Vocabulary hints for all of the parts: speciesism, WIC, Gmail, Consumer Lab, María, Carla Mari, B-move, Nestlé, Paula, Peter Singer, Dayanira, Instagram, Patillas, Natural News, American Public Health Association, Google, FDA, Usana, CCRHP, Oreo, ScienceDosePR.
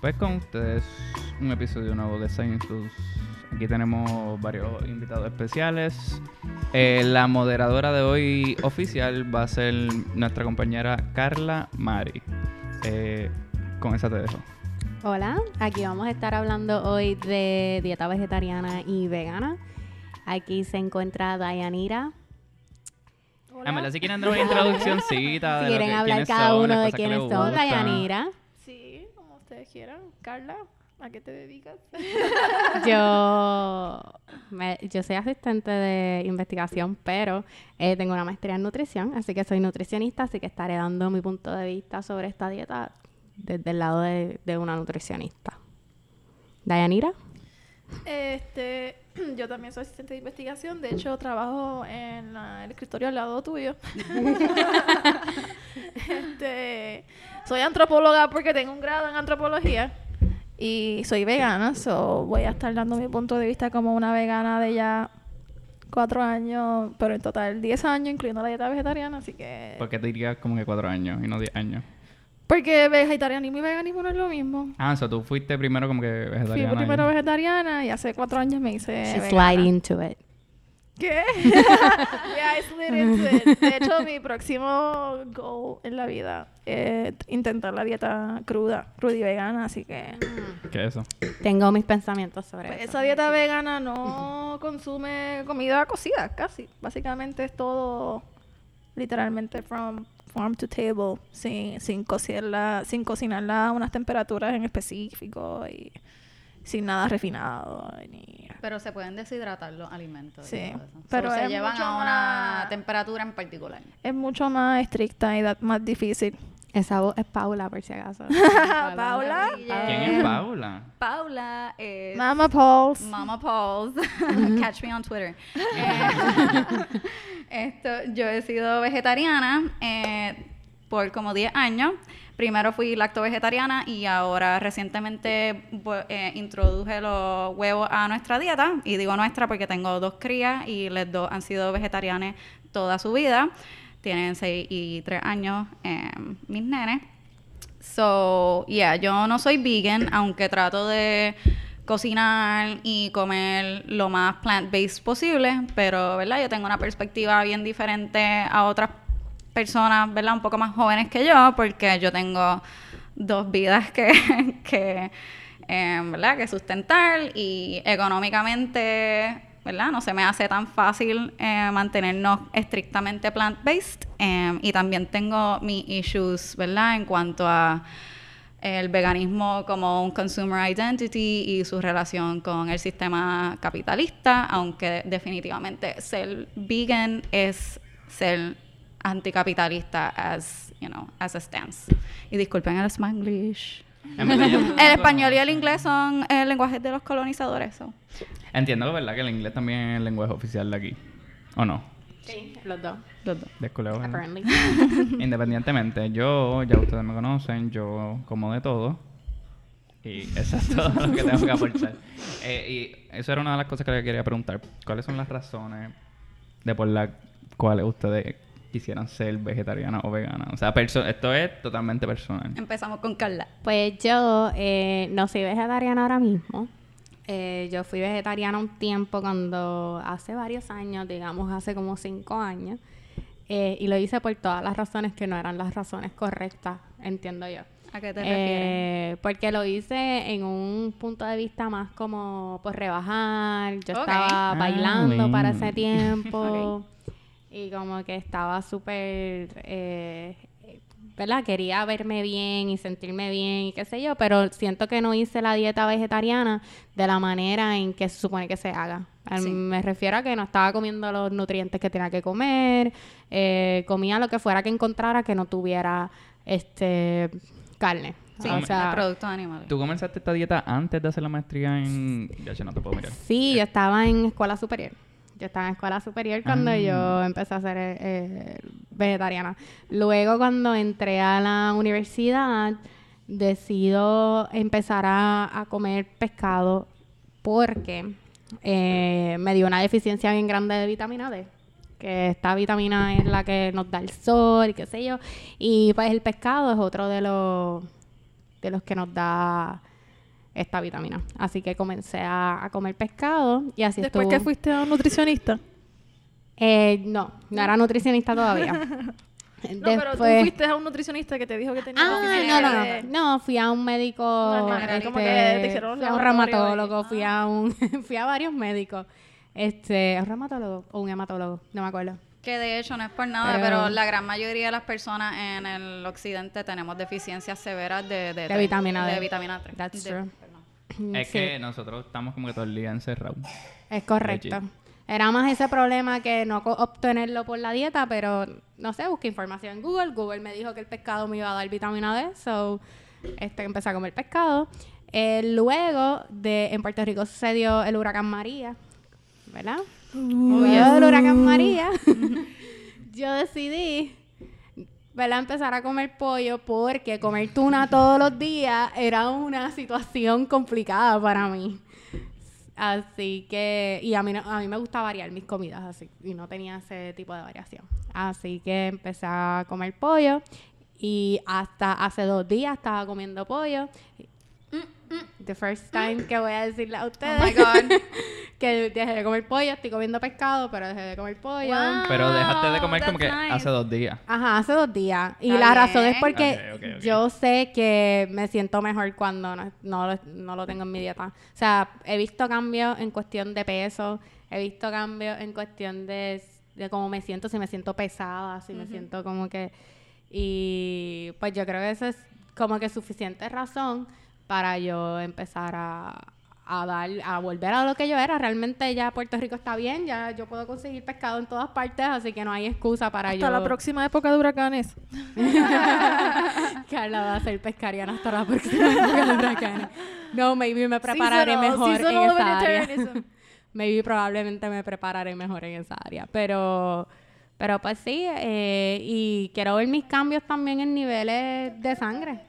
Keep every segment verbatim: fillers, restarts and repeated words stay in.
Pues con ustedes un episodio nuevo de Science News. Aquí tenemos varios invitados especiales. Eh, la moderadora de hoy oficial va a ser nuestra compañera Carla Mari. Eh, con esa te dejo. Hola, aquí vamos a estar hablando hoy de dieta vegetariana y vegana. Aquí se encuentra Dayanira. Hola. A ver, si quieren dar una introduccióncita. Si quieren hablar cada uno de quiénes son. Dayanira. Sí, como ustedes quieran. Carla, ¿a qué te dedicas? yo, me, yo soy asistente de investigación, pero eh, tengo una maestría en nutrición, así que soy nutricionista, así que estaré dando mi punto de vista sobre esta dieta desde el lado de, de una nutricionista. Dayanira. Este, yo también soy asistente de investigación. De hecho, trabajo en la, el escritorio al lado tuyo. este, soy antropóloga porque tengo un grado en antropología y soy vegana, so voy a estar dando mi punto de vista como una vegana de ya cuatro años, pero en total diez años, incluyendo la dieta vegetariana, así que... ¿Por qué te dirías como que cuatro años y no diez años? Porque vegetarianismo y veganismo no es lo mismo. Ah, o sea, tú fuiste primero como que vegetariana. Fui primero y... vegetariana y hace cuatro años me hice She vegana. Slide into it. ¿Qué? Yeah, I slid into it. De hecho, mi próximo goal en la vida es intentar la dieta cruda, cruda y vegana, así que... ¿Qué es eso? Tengo mis pensamientos sobre pues eso. Esa dieta vegana no consume comida cocida, casi. Básicamente es todo, literalmente, from... farm to table, sin, sin cocinarla, sin cocinarla a unas temperaturas en específico y sin nada refinado. Ni... Pero se pueden deshidratar los alimentos. Sí, pero se llevan a una temperatura en particular. Es mucho más estricta y da, más difícil. Esa voz es Paula, por si acaso. ¿Paula? ¿Quién es Paula? Paula es... Mama Pauls. Mama Pauls. Catch me on Twitter. Esto, yo he sido vegetariana eh, por como diez años. Primero fui lacto-vegetariana y ahora recientemente eh, introduje los huevos a nuestra dieta. Y digo nuestra porque tengo dos crías y las dos han sido vegetarianas toda su vida. Tienen seis y tres años eh, mis nenes. So, yeah, yo no soy vegan, aunque trato de cocinar y comer lo más plant-based posible, pero, ¿verdad? Yo tengo una perspectiva bien diferente a otras personas, ¿verdad? Un poco más jóvenes que yo, porque yo tengo dos vidas que... que eh, ¿verdad? Que sustentar y económicamente... ¿verdad? No se me hace tan fácil eh, mantenernos estrictamente plant-based. Eh, y también tengo mis issues, ¿verdad? En cuanto a el veganismo como un consumer identity y su relación con el sistema capitalista, aunque definitivamente ser vegan es ser anticapitalista as, you know, as a stance. Y disculpen el spanglish. El español y el inglés son el lenguaje de los colonizadores. So. Entiendo, ¿verdad? Que el inglés también es el lenguaje oficial de aquí. ¿O no? Sí, los dos. Los dos. Desculeo, ¿no? Independientemente, yo, ya ustedes me conocen, yo como de todo. Y eso es todo lo que tengo que aportar. Eh, y eso era una de las cosas que le quería preguntar. ¿Cuáles son las razones de por las cuales ustedes quisieran ser vegetariana o vegana? O sea, perso- esto es totalmente personal. Empezamos con Carla. Pues yo eh, no soy vegetariana ahora mismo. Eh, yo fui vegetariana un tiempo cuando... hace varios años, digamos, hace como cinco años. Eh, y lo hice por todas las razones que no eran las razones correctas, entiendo yo. ¿A qué te refieres? Eh, porque lo hice en un punto de vista más como por rebajar. Yo okay. estaba bailando ah, para ese tiempo. okay. Y como que estaba súper, eh, ¿verdad? Quería verme bien y sentirme bien y qué sé yo, pero siento que no hice la dieta vegetariana de la manera en que se supone que se haga. Sí. Me refiero a que no estaba comiendo los nutrientes que tenía que comer, eh, comía lo que fuera que encontrara que no tuviera este carne. Sí, o sea, productos animales. ¿Tú comenzaste esta dieta antes de hacer la maestría en...? Ya, yo no te puedo mirar. Sí, eh. yo estaba en escuela superior. Yo estaba en escuela superior cuando ah. yo empecé a ser eh, vegetariana. Luego, cuando entré a la universidad, decido empezar a, a comer pescado porque eh, me dio una deficiencia bien grande de vitamina D. Que esta vitamina es la que nos da el sol, qué sé yo. Y pues el pescado es otro de los, de los que nos da... esta vitamina. Así que comencé a, a comer pescado y así estuvo. ¿Después que fuiste a un nutricionista? Eh, no, no era nutricionista todavía. Después... No, pero tú fuiste a un nutricionista que te dijo que tenía... Ah, no, no, no. De... No, fui a un médico... No, no, este, como que te hicieron fui a un reumatólogo, fui ah. a un... fui a varios médicos. Este, ¿un reumatólogo o un hematólogo? No me acuerdo. Que de hecho no es por nada, pero, pero la gran mayoría de las personas en el occidente tenemos deficiencias severas de... De, de, de vitamina D. De vitamina D. That's de, true. Perdón. Es sí. que nosotros estamos como que todo el día encerrados. Es correcto. Era más ese problema que no obtenerlo por la dieta, pero no sé, busqué información en Google. Google me dijo que el pescado me iba a dar vitamina D, so este, empecé a comer pescado. Eh, luego, de en Puerto Rico sucedió el huracán María, ¿verdad? Uh, el huracán María, yo decidí, ¿verdad?, empezar a comer pollo porque comer tuna todos los días era una situación complicada para mí. Así que, y a mí, a mí me gusta variar mis comidas, así, y no tenía ese tipo de variación. Así que empecé a comer pollo, y hasta hace dos días estaba comiendo pollo. The first time que voy a decirle a ustedes, oh my God, que dejé de comer pollo, estoy comiendo pescado, pero dejé de comer pollo. Wow, pero dejaste de comer como que nice. hace dos días. Ajá, hace dos días. Y okay. la razón es porque okay, okay, okay. yo sé que me siento mejor cuando no, no, no lo tengo en mi dieta. O sea, he visto cambios en cuestión de peso, he visto cambios en cuestión de, de cómo me siento, si me siento pesada, si uh-huh. me siento como que... Y pues yo creo que eso es como que suficiente razón para yo empezar a, a dar, a volver a lo que yo era. Realmente ya Puerto Rico está bien, ya yo puedo conseguir pescado en todas partes, así que no hay excusa para hasta yo... Hasta la próxima época de huracanes. Carla va a ser pescariana hasta la próxima época de huracanes. No, maybe me prepararé sí, no, mejor sí, no, en no, esa área. Maybe probablemente me prepararé mejor en esa área, pero... Pero pues sí, eh, y quiero ver mis cambios también en niveles de sangre,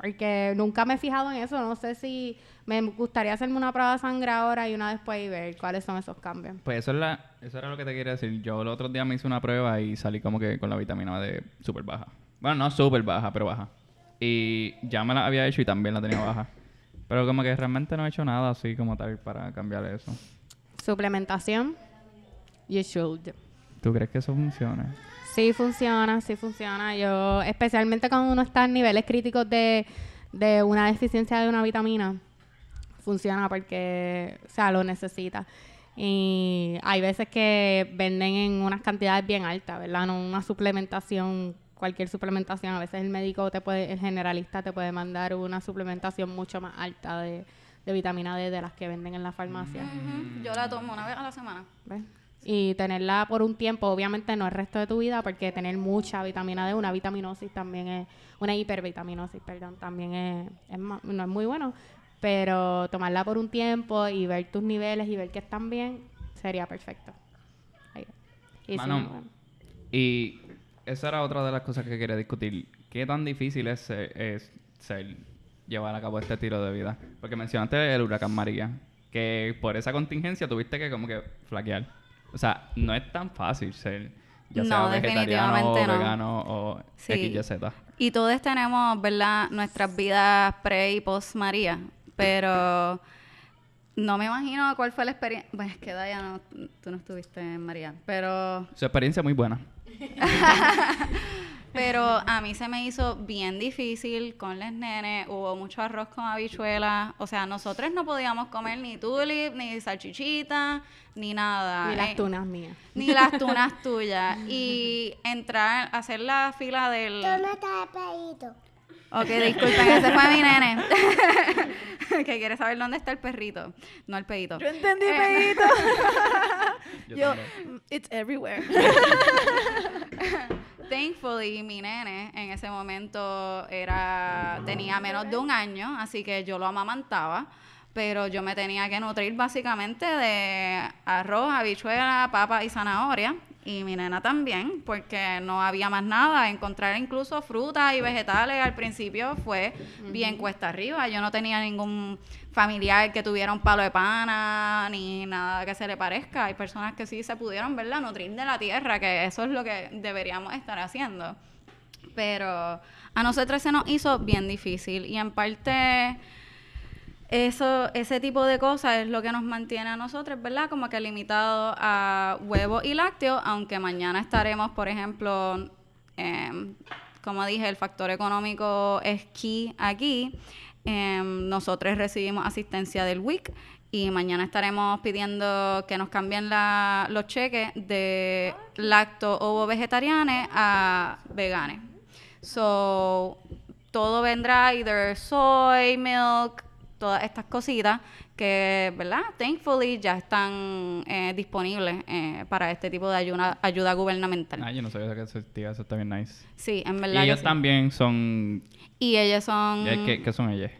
porque nunca me he fijado en eso. No sé si me gustaría hacerme una prueba de sangre ahora y una después y ver cuáles son esos cambios. Pues eso es la, eso era lo que te quería decir. Yo el otro día me hice una prueba y salí como que con la vitamina D súper baja. Bueno, no súper baja, pero baja. Y ya me la había hecho y también la tenía baja. Pero como que realmente no he hecho nada así como tal para cambiar eso. Suplementación. You should. ¿Tú crees que eso funciona? Sí funciona, sí funciona. Yo, especialmente cuando uno está en niveles críticos de, de una deficiencia de una vitamina, funciona porque, o sea, lo necesita. Y hay veces que venden en unas cantidades bien altas, ¿verdad? No una suplementación, cualquier suplementación. A veces el médico te puede, el generalista te puede mandar una suplementación mucho más alta de, de vitamina D de las que venden en la farmacia. Mm-hmm. Yo la tomo una vez a la semana. ¿Ves? Y tenerla por un tiempo, obviamente no el resto de tu vida, porque tener mucha vitamina D, una vitaminosis también es, una hipervitaminosis, perdón, también es, es ma- no es muy bueno, pero tomarla por un tiempo y ver tus niveles y ver que están bien, sería perfecto. Y, Mano, sí, bueno. y esa era otra de las cosas que quería discutir. ¿Qué tan difícil es, es, es llevar a cabo este estilo de vida? Porque mencionaste el huracán María, que por esa contingencia tuviste que como que flaquear. O sea, no es tan fácil ser ya sea no, vegetariano o vegano no. o sí. equis, ye, zeta. Y todos tenemos, ¿verdad?, nuestras vidas pre y post María, pero no me imagino cuál fue la experiencia. Bueno, es que Daya, no, tú no estuviste en María, pero... Su experiencia muy buena. Pero a mí se me hizo bien difícil con los nenes. Hubo mucho arroz con habichuelas. O sea, nosotros no podíamos comer ni tulip, ni salchichita, ni nada. Ni las tunas mías. Ni las tunas tuyas. Y entrar, hacer la fila del... Tú no estás perrito. Ok, disculpen, ese fue mi nene. Que quiere saber dónde está el perrito. No el pedito. Yo entendí eh, pedito. Yo, Yo it's everywhere. Thankfully, mi nene en ese momento era tenía menos de un año, así que yo lo amamantaba, pero yo me tenía que nutrir básicamente de arroz, habichuela, papa y zanahoria, y mi nena también, porque no había más nada. Encontrar incluso frutas y vegetales al principio fue bien cuesta arriba. Yo no tenía ningún familiar que tuviera un palo de pana ni nada que se le parezca. Hay personas que sí se pudieron, ¿verdad?, nutrir de la tierra, que eso es lo que deberíamos estar haciendo. Pero a nosotros se nos hizo bien difícil, y en parte Eso, ese tipo de cosas es lo que nos mantiene a nosotros, ¿verdad? Como que limitado a huevos y lácteos, aunque mañana estaremos, por ejemplo, eh, como dije, el factor económico es key aquí. Eh, nosotros recibimos asistencia del W I C y mañana estaremos pidiendo que nos cambien la, los cheques de lacto ovo vegetarianes a veganes. So, todo vendrá either soy, milk, todas estas cositas que, ¿verdad? Thankfully ya están eh, disponibles eh, para este tipo de ayuda, ayuda gubernamental. Ah, yo no sabía que eso, tía, eso está bien nice. Sí, en verdad. Y ellas sí. también son... Y ellas son... ¿Qué, qué son ellas?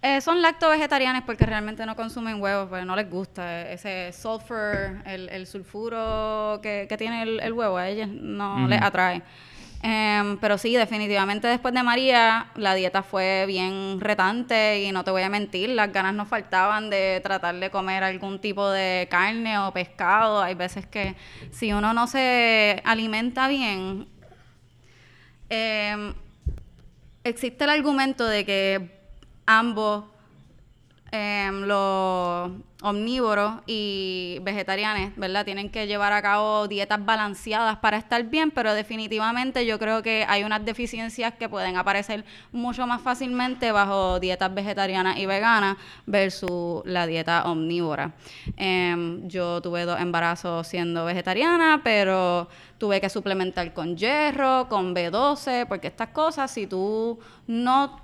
Eh, son lacto-vegetarianas porque realmente no consumen huevos, porque no les gusta ese sulfur, el, el sulfuro que, que tiene el, el huevo, a ellas no mm-hmm. les atrae. Um, pero sí, definitivamente después de María la dieta fue bien retante y no te voy a mentir, las ganas nos faltaban de tratar de comer algún tipo de carne o pescado. Hay veces que si uno no se alimenta bien, eh, existe el argumento de que ambos, eh, los omnívoros y vegetarianos, ¿verdad? Tienen que llevar a cabo dietas balanceadas para estar bien, pero definitivamente yo creo que hay unas deficiencias que pueden aparecer mucho más fácilmente bajo dietas vegetarianas y veganas versus la dieta omnívora. Eh, yo tuve dos embarazos siendo vegetariana, pero tuve que suplementar con hierro, con B doce, porque estas cosas, si tú no...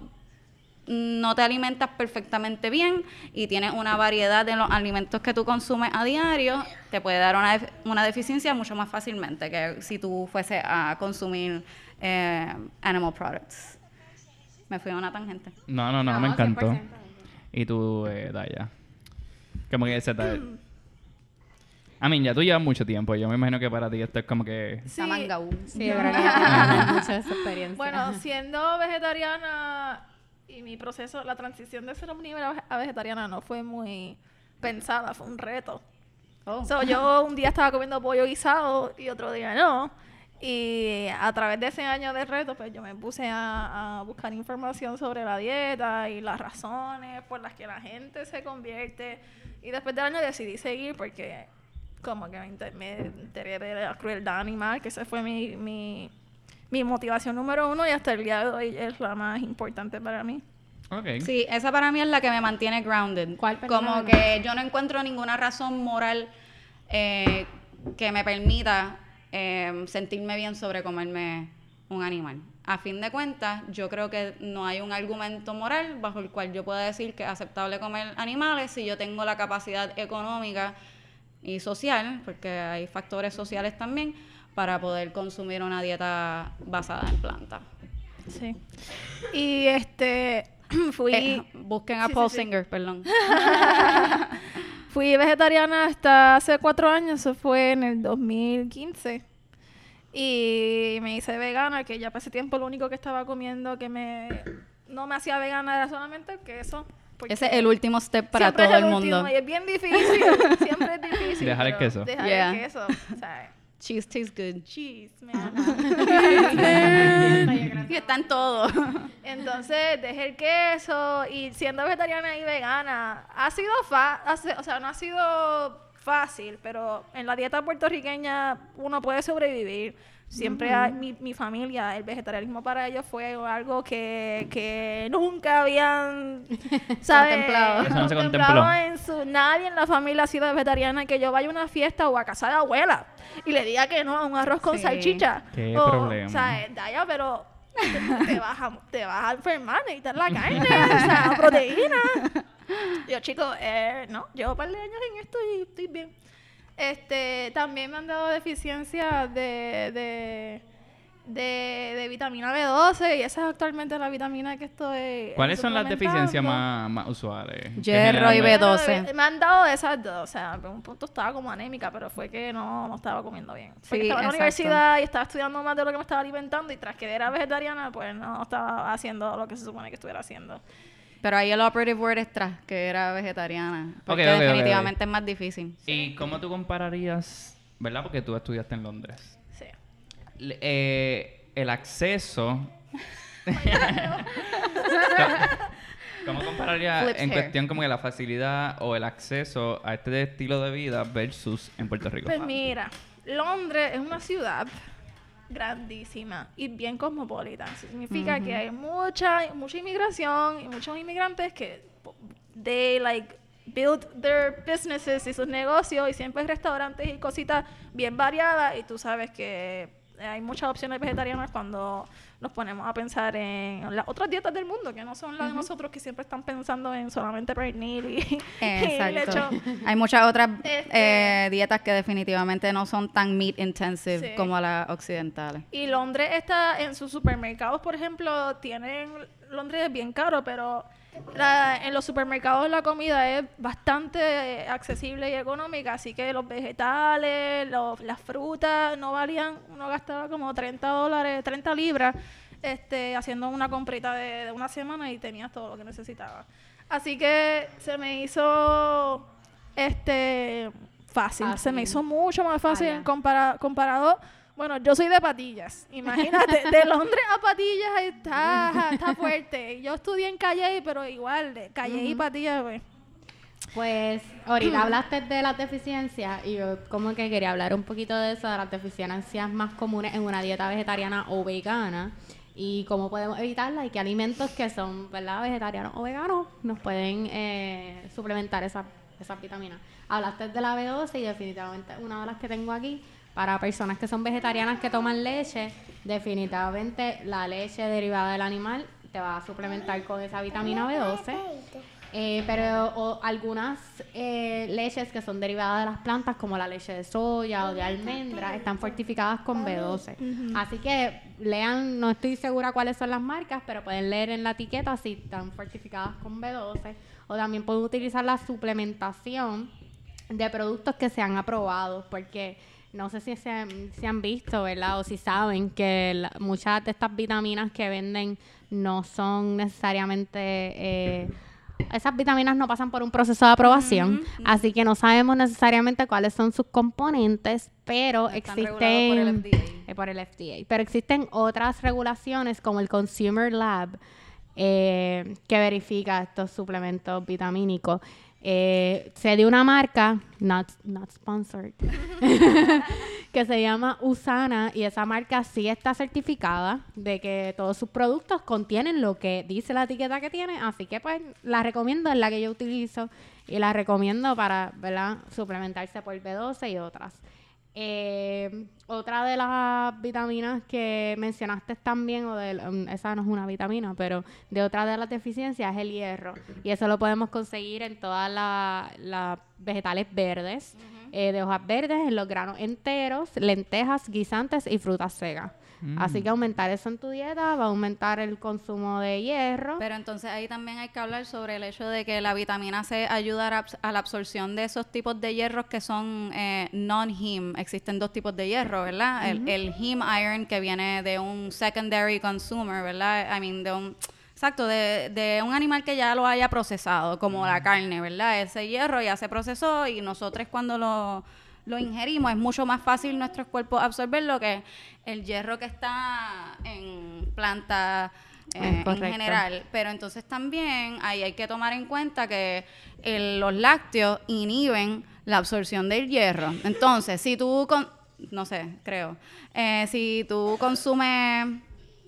no te alimentas perfectamente bien y tienes una variedad de los alimentos que tú consumes a diario, te puede dar una, def- una deficiencia mucho más fácilmente que si tú fuese a consumir eh, animal products. Me fui a una tangente. No, no, no, no me encantó. cien por ciento. Y tú, eh, Daya, como que ese tal... Mm. A mí, ya tú llevas mucho tiempo. Yo me imagino que para ti esto es como que... Sí, sí, yo creo que tienes mucha experiencia. Bueno, siendo vegetariana... Y mi proceso, la transición de ser omnívora a vegetariana no fue muy pensada, fue un reto. Oh. So, yo un día estaba comiendo pollo guisado y otro día no. Y a través de ese año de reto, pues yo me puse a, a buscar información sobre la dieta y las razones por las que la gente se convierte. Y después del año decidí seguir porque como que me, inter- me enteré de la crueldad animal, que ese fue mi... mi Mi motivación número uno y hasta el día de hoy es la más importante para mí. Okay. Sí, esa para mí es la que me mantiene grounded. ¿Cuál? Como que yo no encuentro ninguna razón moral eh, que me permita eh, sentirme bien sobre comerme un animal. A fin de cuentas, yo creo que no hay un argumento moral bajo el cual yo pueda decir que es aceptable comer animales si yo tengo la capacidad económica y social, porque hay factores sociales también, para poder consumir una dieta basada en plantas. Sí. Y este... fui... Eh, busquen a sí, Paul sí, sí. Singer, perdón. Fui vegetariana hasta hace cuatro años, eso fue en el dos mil quince. Y me hice vegana, que ya para ese tiempo lo único que estaba comiendo que me... no me hacía vegana era solamente el queso. Ese es el último step para todo el, el mundo. Último, y es bien difícil, siempre es difícil. Dejar el queso. Dejar yeah. el queso, o sea... Cheese tastes good. Cheese, me encanta. Que está en todo. Entonces, dejé el queso y siendo vegetariana y vegana, ha sido fácil, fa- o sea, no ha sido fácil, pero en la dieta puertorriqueña uno puede sobrevivir. Siempre mm-hmm. mi, mi familia, el vegetarianismo para ellos fue algo que, que nunca habían ¿sabes? contemplado. Eso no se contemplado en su, nadie en la familia ha sido vegetariana. Que yo vaya a una fiesta o a casa de abuela y le diga que no a un arroz con sí. salchicha. Qué o, problema. ¿Sabes? Daya, pero te, te, vas a, te vas a enfermar, necesitas la carne, o sea, proteína. Yo, chicos, eh, no, llevo un par de años en esto y estoy bien. Este, también me han dado deficiencias de, de, de, de vitamina B doce y esa es actualmente la vitamina que estoy... ¿Cuáles son las deficiencias más, más usuales? Hierro y B doce. Me han dado esas dos, o sea, en un punto estaba como anémica, pero fue que no, no estaba comiendo bien. Porque sí, estaba en la universidad y estaba estudiando más de lo que me estaba alimentando y tras que era vegetariana, pues no estaba haciendo lo que se supone que estuviera haciendo. Pero ahí el operative word es tras, que era vegetariana. Porque okay, okay, definitivamente okay, okay. es más difícil. ¿Y cómo tú compararías, verdad? Porque tú estudiaste en Londres. Sí. Le, eh, el acceso... ¿Cómo, ¿Cómo Australia en cuestión hair. como que la facilidad o el acceso a este estilo de vida versus en Puerto Rico? Pues mira, Londres es una ciudad grandísima y bien cosmopolita. Eso significa uh-huh. que hay mucha, mucha inmigración y muchos inmigrantes que they like build their businesses y sus negocios, y siempre hay restaurantes y cositas bien variadas, y tú sabes que hay muchas opciones vegetarianas cuando nos ponemos a pensar en las otras dietas del mundo, que no son las uh-huh. de nosotros, que siempre están pensando en solamente pernil y, y lecho. Hay muchas otras este, eh, dietas que definitivamente no son tan meat intensive sí. como las occidentales. Y Londres está en sus supermercados, por ejemplo, tienen... Londres es bien caro, pero la, en los supermercados la comida es bastante accesible y económica, así que los vegetales, los, las frutas no valían, uno gastaba como treinta dólares, treinta libras, este, haciendo una comprita de, de una semana y tenías todo lo que necesitabas. Así que se me hizo este fácil, fácil. se me hizo mucho más fácil ah, yeah. compara, comparado... Bueno, yo soy de Patillas, imagínate, de Londres a Patillas está, está fuerte. Yo estudié en Calle, pero igual, de Calle uh-huh. y Patillas, pues. Pues, ahorita hablaste de las deficiencias y yo como que quería hablar un poquito de eso, de las deficiencias más comunes en una dieta vegetariana o vegana y cómo podemos evitarlas y qué alimentos que son, ¿verdad?, vegetarianos o veganos nos pueden eh, suplementar esas esas vitaminas. Hablaste de la B doce y definitivamente una de las que tengo aquí. Para personas que son vegetarianas que toman leche, definitivamente la leche derivada del animal te va a suplementar con esa vitamina B doce. Eh, pero o, algunas eh, leches que son derivadas de las plantas, como la leche de soya o de almendra, están fortificadas con B doce. Uh-huh. Así que lean, no estoy segura cuáles son las marcas, pero pueden leer en la etiqueta si están fortificadas con B doce. O también pueden utilizar la suplementación de productos que sean aprobados, porque... No sé si se han, si han visto, ¿verdad? O si saben que la, muchas de estas vitaminas que venden no son necesariamente... Eh, esas vitaminas no pasan por un proceso de aprobación, mm-hmm. así que no sabemos necesariamente cuáles son sus componentes, pero están existen... por el, eh, por el F D A. Pero existen otras regulaciones como el Consumer Lab eh, que verifica estos suplementos vitamínicos. Eh, se dio una marca not, not sponsored que se llama Usana, y esa marca sí está certificada de que todos sus productos contienen lo que dice la etiqueta que tiene, así que pues la recomiendo, es la que yo utilizo y la recomiendo para, ¿verdad?, suplementarse por B doce y otras. Eh, otra de las vitaminas que mencionaste también, o de um, esa no es una vitamina, pero de otra de las deficiencias es el hierro, y eso lo podemos conseguir en todas las la vegetales verdes, uh-huh. eh, de hojas verdes, en los granos enteros, lentejas, guisantes y frutas secas. Mm. Así que aumentar eso en tu dieta va a aumentar el consumo de hierro. Pero entonces ahí también hay que hablar sobre el hecho de que la vitamina C ayuda a, abs- a la absorción de esos tipos de hierros que son eh, non-heme. Existen dos tipos de hierro, ¿verdad? Mm-hmm. El, el heme iron, que viene de un secondary consumer, ¿verdad? I mean, de un... Exacto, de, de un animal que ya lo haya procesado, como la carne, ¿verdad? Ese hierro ya se procesó y nosotros cuando lo... lo ingerimos, es mucho más fácil nuestros cuerpos absorberlo que el hierro que está en plantas eh, en general. Pero entonces también ahí hay que tomar en cuenta que el, los lácteos inhiben la absorción del hierro. Entonces, si tú, con, no sé, creo, eh, si tú consumes...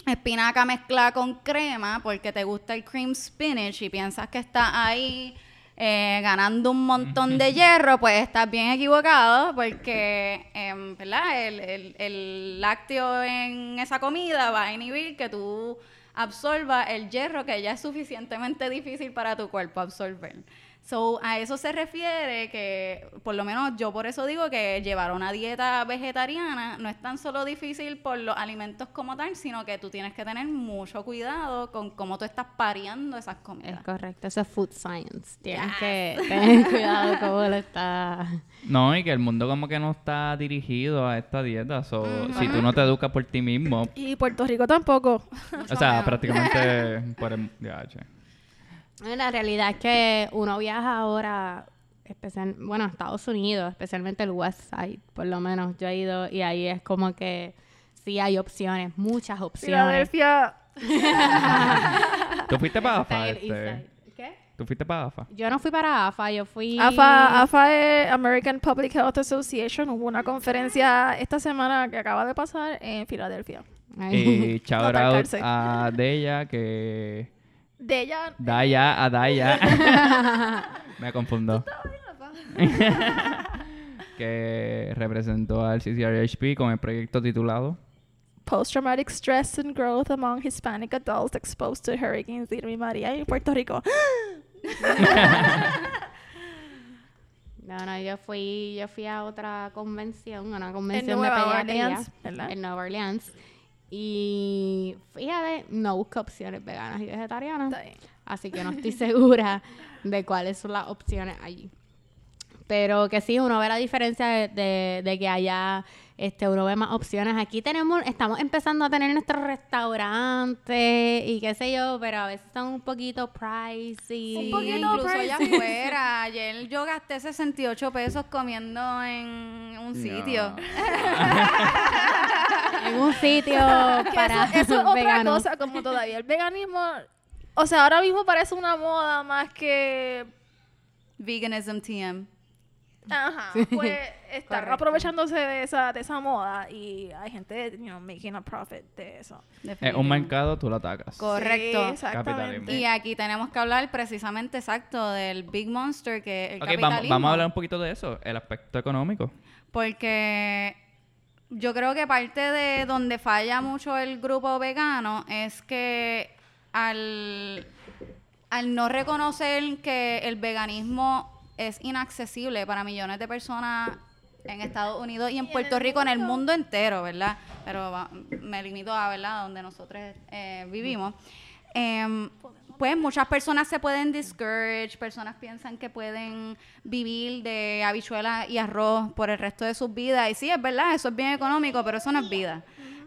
espinaca mezclada con crema porque te gusta el cream spinach y piensas que está ahí... Eh, ganando un montón de hierro, pues estás bien equivocado porque eh, ¿verdad? El, el, el lácteo en esa comida va a inhibir que tú absorbas el hierro que ya es suficientemente difícil para tu cuerpo absorber. So, a eso se refiere que, por lo menos yo por eso digo que llevar una dieta vegetariana no es tan solo difícil por los alimentos como tal, sino que tú tienes que tener mucho cuidado con cómo tú estás pareando esas comidas. Es correcto, eso es food science. Tienes yes. que tener cuidado cómo lo estás... No, y que el mundo como que no está dirigido a esta dieta. So, mm-hmm. si tú no te educas por ti mismo... Y Puerto Rico tampoco. Mucho o sea, menos. Prácticamente por el... Ya, che. La realidad es que uno viaja ahora, especial, bueno, a Estados Unidos, especialmente el West Side, por lo menos yo he ido, y ahí es como que sí hay opciones, muchas opciones. Filadelfia. ¿Tú fuiste para Filadelfia? ¿Qué? ¿Tú fuiste para A F A? Yo no fui para A F A, yo fui... AFA, AFA es American Public Health Association. Hubo una conferencia esta semana que acaba de pasar en Filadelfia. Y shout out a Deya, que... Deya... Daya, a Daya. Me confundo. Que representó al C C R H P con el proyecto titulado... Post-traumatic stress and growth among Hispanic adults exposed to hurricanes in María en Puerto Rico. No, no, yo fui, yo fui a otra convención, a una convención de pediatría en Nueva Orleans. Y fíjate, no busco opciones veganas y vegetarianas. Así que no estoy segura de cuáles son las opciones allí. Pero que sí, uno ve la diferencia de, de, de que allá este, uno ve más opciones. Aquí tenemos, estamos empezando a tener nuestros restaurantes y qué sé yo, pero a veces son un poquito pricey. Un poquito incluso pricey. Allá afuera. Ayer yo gasté sesenta y ocho pesos comiendo en un sitio. No. En un sitio para eso, eso es otra veganos. Cosa, como todavía el veganismo... O sea, ahora mismo parece una moda más que... Veganism T M. Ajá, pues están aprovechándose de esa de esa moda y hay gente, you know, making a profit de eso. Es un mercado, tú lo atacas. Correcto. Sí, exactamente. Y aquí tenemos que hablar precisamente exacto del Big Monster que es el okay, capitalismo. Ok, vamos, vamos a hablar un poquito de eso, el aspecto económico. Porque yo creo que parte de donde falla mucho el grupo vegano es que al... al no reconocer que el veganismo es inaccesible para millones de personas en Estados Unidos y en Puerto Rico, en el mundo entero, ¿verdad? Pero va, me limito a, ¿verdad?, donde nosotros eh, vivimos. Eh, pues muchas personas se pueden discourage, personas piensan que pueden vivir de habichuelas y arroz por el resto de sus vidas. Y sí, es verdad, eso es bien económico, pero eso no es vida.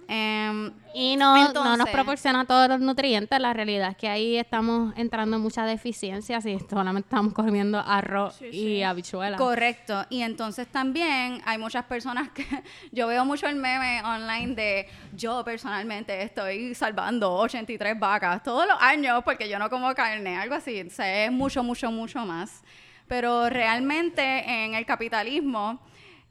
Um, y no, entonces, no nos proporciona todos los nutrientes. La realidad es que ahí estamos entrando en muchas deficiencias y solamente estamos comiendo arroz sí, y sí. habichuelas. Correcto. Y entonces también hay muchas personas que yo veo mucho el meme online de yo personalmente estoy salvando ochenta y tres vacas todos los años porque yo no como carne, algo así. O sea, es mucho, mucho, mucho más. Pero realmente en el capitalismo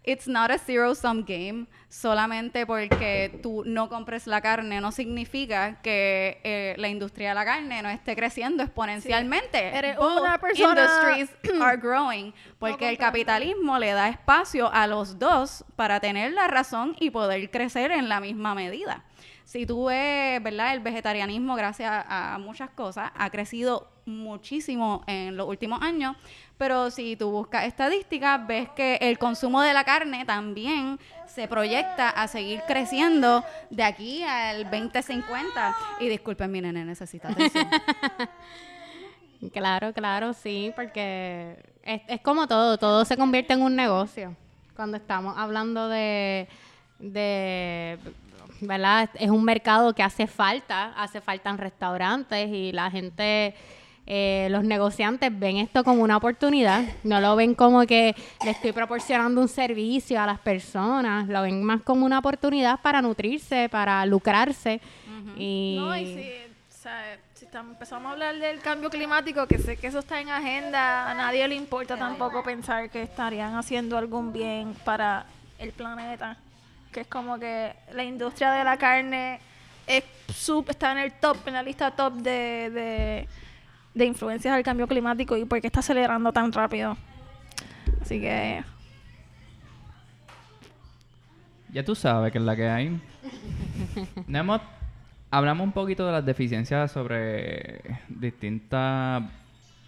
it's not a zero-sum game. Solamente porque tú no compres la carne no significa que eh, la industria de la carne no esté creciendo exponencialmente. Sí. Eres una persona... Industries are growing. Porque no el capitalismo le da espacio a los dos para tener la razón y poder crecer en la misma medida. Si tú ves, ¿verdad? El vegetarianismo, gracias a, a muchas cosas, ha crecido muchísimo en los últimos años, pero si tú buscas estadísticas, ves que el consumo de la carne también se proyecta a seguir creciendo de aquí al veinte cincuenta. Y disculpen, mi nene, necesita atención. Claro, claro, sí, porque es, es como todo, todo se convierte en un negocio. Cuando estamos hablando de... de ¿verdad? Es un mercado que hace falta, hace falta en restaurantes y la gente, eh, los negociantes ven esto como una oportunidad, no lo ven como que le estoy proporcionando un servicio a las personas, lo ven más como una oportunidad para nutrirse, para lucrarse. Uh-huh. Y... No, y si, o sea, si tam- empezamos a hablar del cambio climático, que sé que eso está en agenda, a nadie le importa tampoco pensar que estarían haciendo algún bien para el planeta. Que es como que la industria de la carne es sub, está en el top, en la lista top de, de, de influencias al cambio climático y por qué está acelerando tan rápido. Así que... Ya tú sabes que es la que hay. Hemos, hablamos un poquito de las deficiencias sobre distintas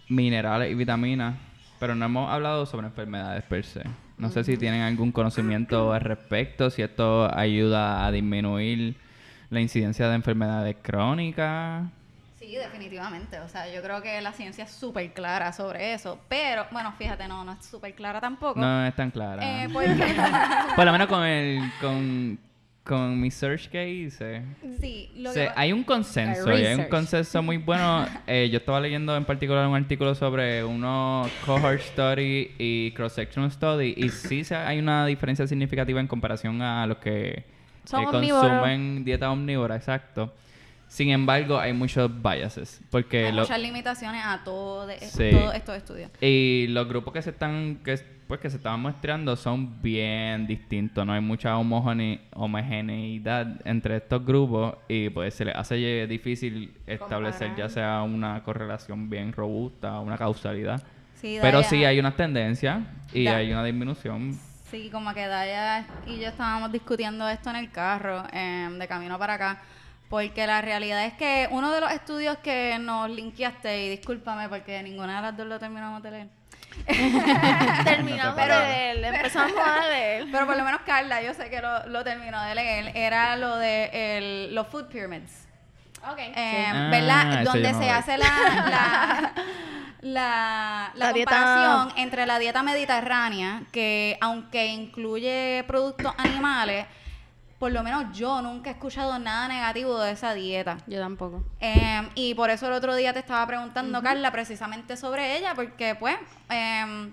minerales y vitaminas, pero no hemos hablado sobre enfermedades per se. No sé si tienen algún conocimiento al respecto, si esto ayuda a disminuir la incidencia de enfermedades crónicas. Sí, definitivamente. O sea, yo creo que la ciencia es súper clara sobre eso. Pero, bueno, fíjate, no, no es súper clara tampoco. No, no es tan clara. Eh, porque... Por lo menos con el... Con, con mi search que hice. Sí. Lo se, que... Hay un consenso, hay un consenso muy bueno. Eh, yo estaba leyendo en particular un artículo sobre unos cohort study y cross-sectional study y sí se, hay una diferencia significativa en comparación a los que eh, consumen dieta omnívora, exacto. Sin embargo, hay muchos biases. Porque hay lo... muchas limitaciones a todo de, sí. todos estos estudios. Y los grupos que se están que, pues, que se estaban muestreando son bien distintos. No hay mucha homogene... homogeneidad entre estos grupos y pues se les hace difícil establecer comparar, ya sea una correlación bien robusta, una causalidad. Sí, pero sí hay unas tendencias y da. hay una disminución. Sí, como que Daya y yo estábamos discutiendo esto en el carro eh, de camino para acá. Porque la realidad es que uno de los estudios que nos linkeaste, y discúlpame porque ninguna de las dos lo terminamos de leer. terminamos pero, de leer, empezamos a leer. Pero por lo menos Carla, yo sé que lo, lo terminó de leer. Era lo de el, los food pyramids. Okay. Eh, sí. ¿Verdad? Ah, donde se hace la la, la, la, la comparación dieta... entre la dieta mediterránea, que aunque incluye productos animales, por lo menos yo nunca he escuchado nada negativo de esa dieta. Yo tampoco. Eh, y por eso el otro día te estaba preguntando, uh-huh. Carla, precisamente sobre ella, porque pues, eh,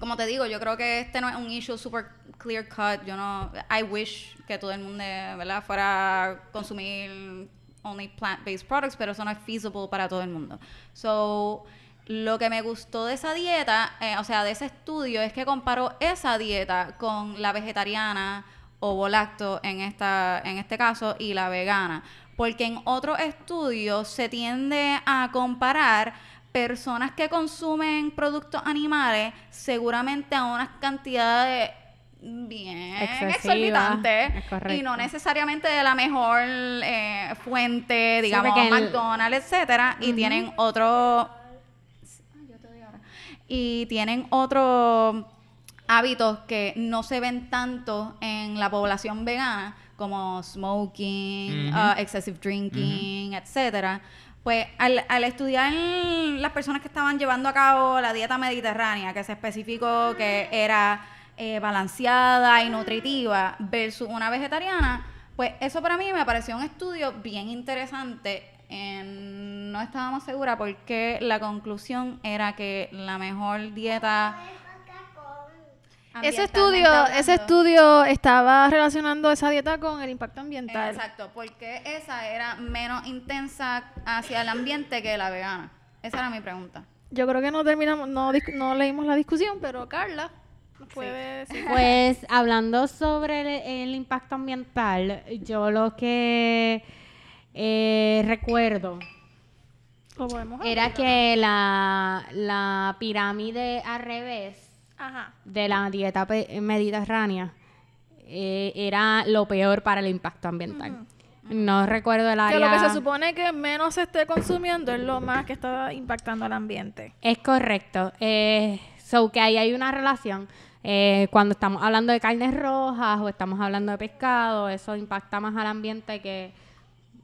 como te digo, yo creo que este no es un issue super clear cut. Yo no, I wish que todo el mundo, ¿verdad?, fuera a consumir only plant-based products, pero eso no es feasible para todo el mundo. So, lo que me gustó de esa dieta, eh, o sea, de ese estudio, es que comparó esa dieta con la vegetariana, ovo lacto en esta en este caso, y la vegana, porque en otros estudios se tiende a comparar personas que consumen productos animales seguramente a unas cantidades bien exorbitantes y no necesariamente de la mejor eh, fuente, digamos, sí, McDonald's, el... etcétera, uh-huh. y tienen otro Ay, yo te digo ahora. y tienen otro hábitos que no se ven tanto en la población vegana, como smoking, uh-huh. uh, excessive drinking, uh-huh. etcétera. Pues al, al estudiar las personas que estaban llevando a cabo la dieta mediterránea, que se especificó que era eh, balanceada y nutritiva, versus una vegetariana, pues eso para mí me pareció un estudio bien interesante. Eh, no estábamos seguras porque la conclusión era que la mejor dieta... Ese estudio, hablando. ese estudio estaba relacionando esa dieta con el impacto ambiental. Exacto, porque esa era menos intensa hacia el ambiente que la vegana. Esa era mi pregunta. Yo creo que no terminamos, no, no leímos la discusión, pero Carla nos puede sí. decir. Pues hablando sobre el, el impacto ambiental, yo lo que eh, recuerdo era que la, la pirámide al revés. Ajá. De la dieta pe- mediterránea eh, era lo peor para el impacto ambiental. Uh-huh. No recuerdo el área... Que lo que se supone que menos se esté consumiendo es lo más que está impactando al ambiente. Es correcto. Eh, so que ahí hay una relación. Eh, cuando estamos hablando de carnes rojas o estamos hablando de pescado, eso impacta más al ambiente que...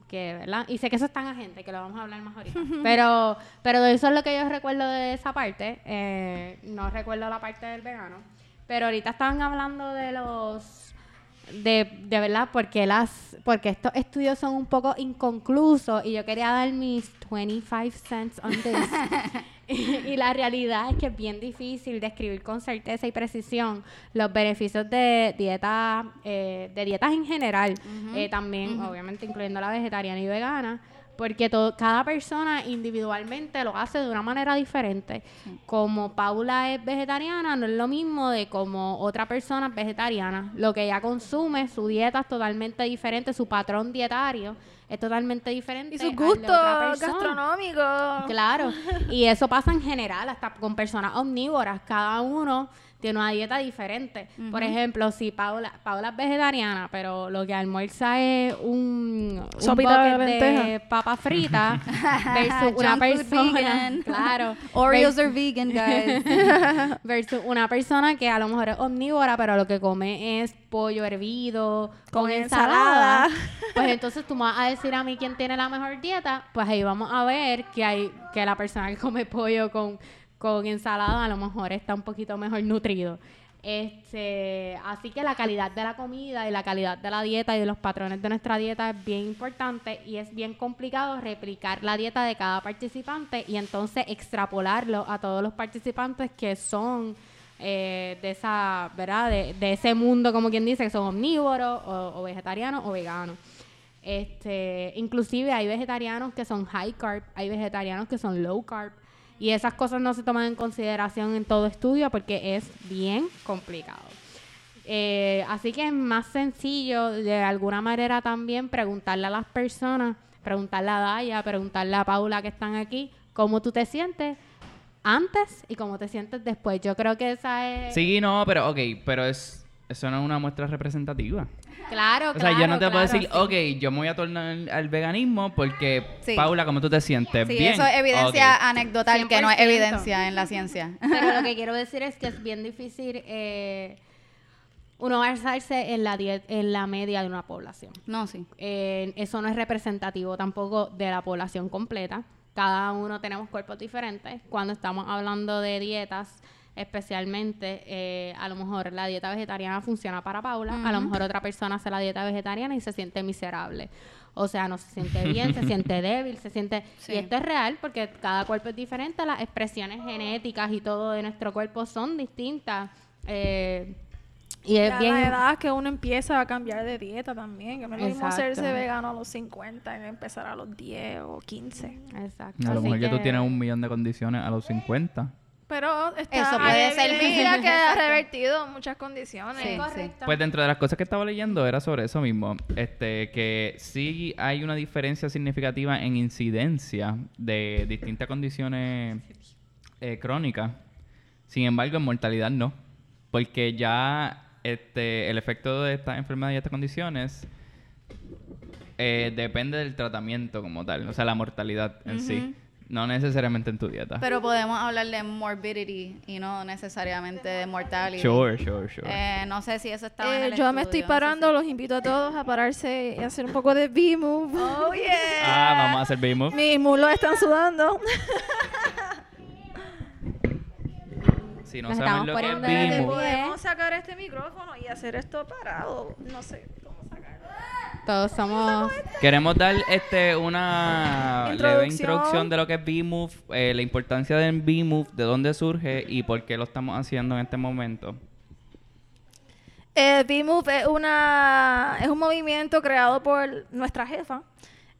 que ¿verdad? Y sé que eso está en agente, que lo vamos a hablar más ahorita. Uh-huh. Pero, pero eso es lo que yo recuerdo de esa parte. Eh, no recuerdo la parte del vegano. Pero ahorita estaban hablando de los... De, de verdad, porque, las, porque estos estudios son un poco inconclusos y yo quería dar mis twenty-five cents on this. y, y la realidad es que es bien difícil describir con certeza y precisión los beneficios de dieta, eh, de dietas en general, uh-huh. eh, también, uh-huh. obviamente, incluyendo la vegetariana y vegana, porque todo, cada persona individualmente lo hace de una manera diferente. Sí. Como Paula es vegetariana, no es lo mismo de como otra persona es vegetariana. Lo que ella consume, su dieta es totalmente diferente, su patrón dietario es totalmente diferente. Y sus gustos gastronómicos. Claro, y eso pasa en general, hasta con personas omnívoras. Cada uno tiene una dieta diferente. Uh-huh. Por ejemplo, si Paula, Paula es vegetariana, pero lo que almuerza es un, un sopita de, de papa frita versus una persona, claro, Oreos are vegan, guys. versus una persona que a lo mejor es omnívora, pero lo que come es pollo hervido con, con ensalada. ensalada. Pues entonces tú me vas a decir a mí quién tiene la mejor dieta. Pues ahí vamos a ver que hay que la persona que come pollo con con ensalada a lo mejor está un poquito mejor nutrido. Este, así que la calidad de la comida y la calidad de la dieta y de los patrones de nuestra dieta es bien importante y es bien complicado replicar la dieta de cada participante y entonces extrapolarlo a todos los participantes que son eh, de esa, ¿verdad? De, de ese mundo, como quien dice, que son omnívoros o, o vegetarianos o veganos. Este, inclusive hay vegetarianos que son high carb, hay vegetarianos que son low carb, y esas cosas no se toman en consideración en todo estudio porque es bien complicado. Eh, así que es más sencillo de alguna manera también preguntarle a las personas, preguntarle a Daya, preguntarle a Paula que están aquí, cómo tú te sientes antes y cómo te sientes después. Yo creo que esa es... Sí, no, pero ok, pero es, eso no es una muestra representativa. Claro, o sea, claro, yo no te claro, puedo decir, sí. ok, yo me voy a tornar al veganismo porque, sí. Paula, ¿cómo tú te sientes? Sí, bien. Eso es evidencia okay. anecdotal, cien por ciento. Que no es evidencia en la ciencia. Pero lo que quiero decir es que es bien difícil eh, uno basarse en la, diet, en la media de una población. No, sí. Eh, eso no es representativo tampoco de la población completa. Cada uno tenemos cuerpos diferentes. Cuando estamos hablando de dietas, especialmente, eh, a lo mejor la dieta vegetariana funciona para Paula, uh-huh. a lo mejor otra persona hace la dieta vegetariana y se siente miserable. O sea, no se siente bien, se siente débil, se siente... Sí. Y esto es real porque cada cuerpo es diferente, las expresiones genéticas y todo de nuestro cuerpo son distintas. Eh... Y es bien... la edad que uno empieza a cambiar de dieta también, que no es lo mismo hacerse vegano a los cincuenta y empezar a los diez o quince. Exacto. A lo mejor que tú tienes un millón de condiciones a los cincuenta. Pero está, eso puede ser vida que ha revertido muchas condiciones. Sí, correcto. Pues dentro de las cosas que estaba leyendo era sobre eso mismo, este que sí hay una diferencia significativa en incidencia de distintas condiciones eh, crónicas. Sin embargo, en mortalidad no, porque ya Este, el efecto de estas enfermedades y estas condiciones eh, depende del tratamiento como tal, o sea, la mortalidad en uh-huh. sí, no necesariamente en tu dieta. Pero podemos hablar de morbidity y no necesariamente de mortalidad. Sure, sure, sure. Eh, no sé si eso está eh, en el yo estudio, me estoy parando, no sé si... los invito a todos a pararse y hacer un poco de B-move. Oh, yeah. Ah, vamos a hacer B-move. Mis mulos están sudando. Si no saben lo que es B-move. Podemos sacar este micrófono y hacer esto parado. No sé cómo sacarlo. Todos somos... Queremos dar este una leve introducción de lo que es B-move, eh, la importancia del B-move, de dónde surge y por qué lo estamos haciendo en este momento. Eh, B-move es, una, es un movimiento creado por nuestra jefa.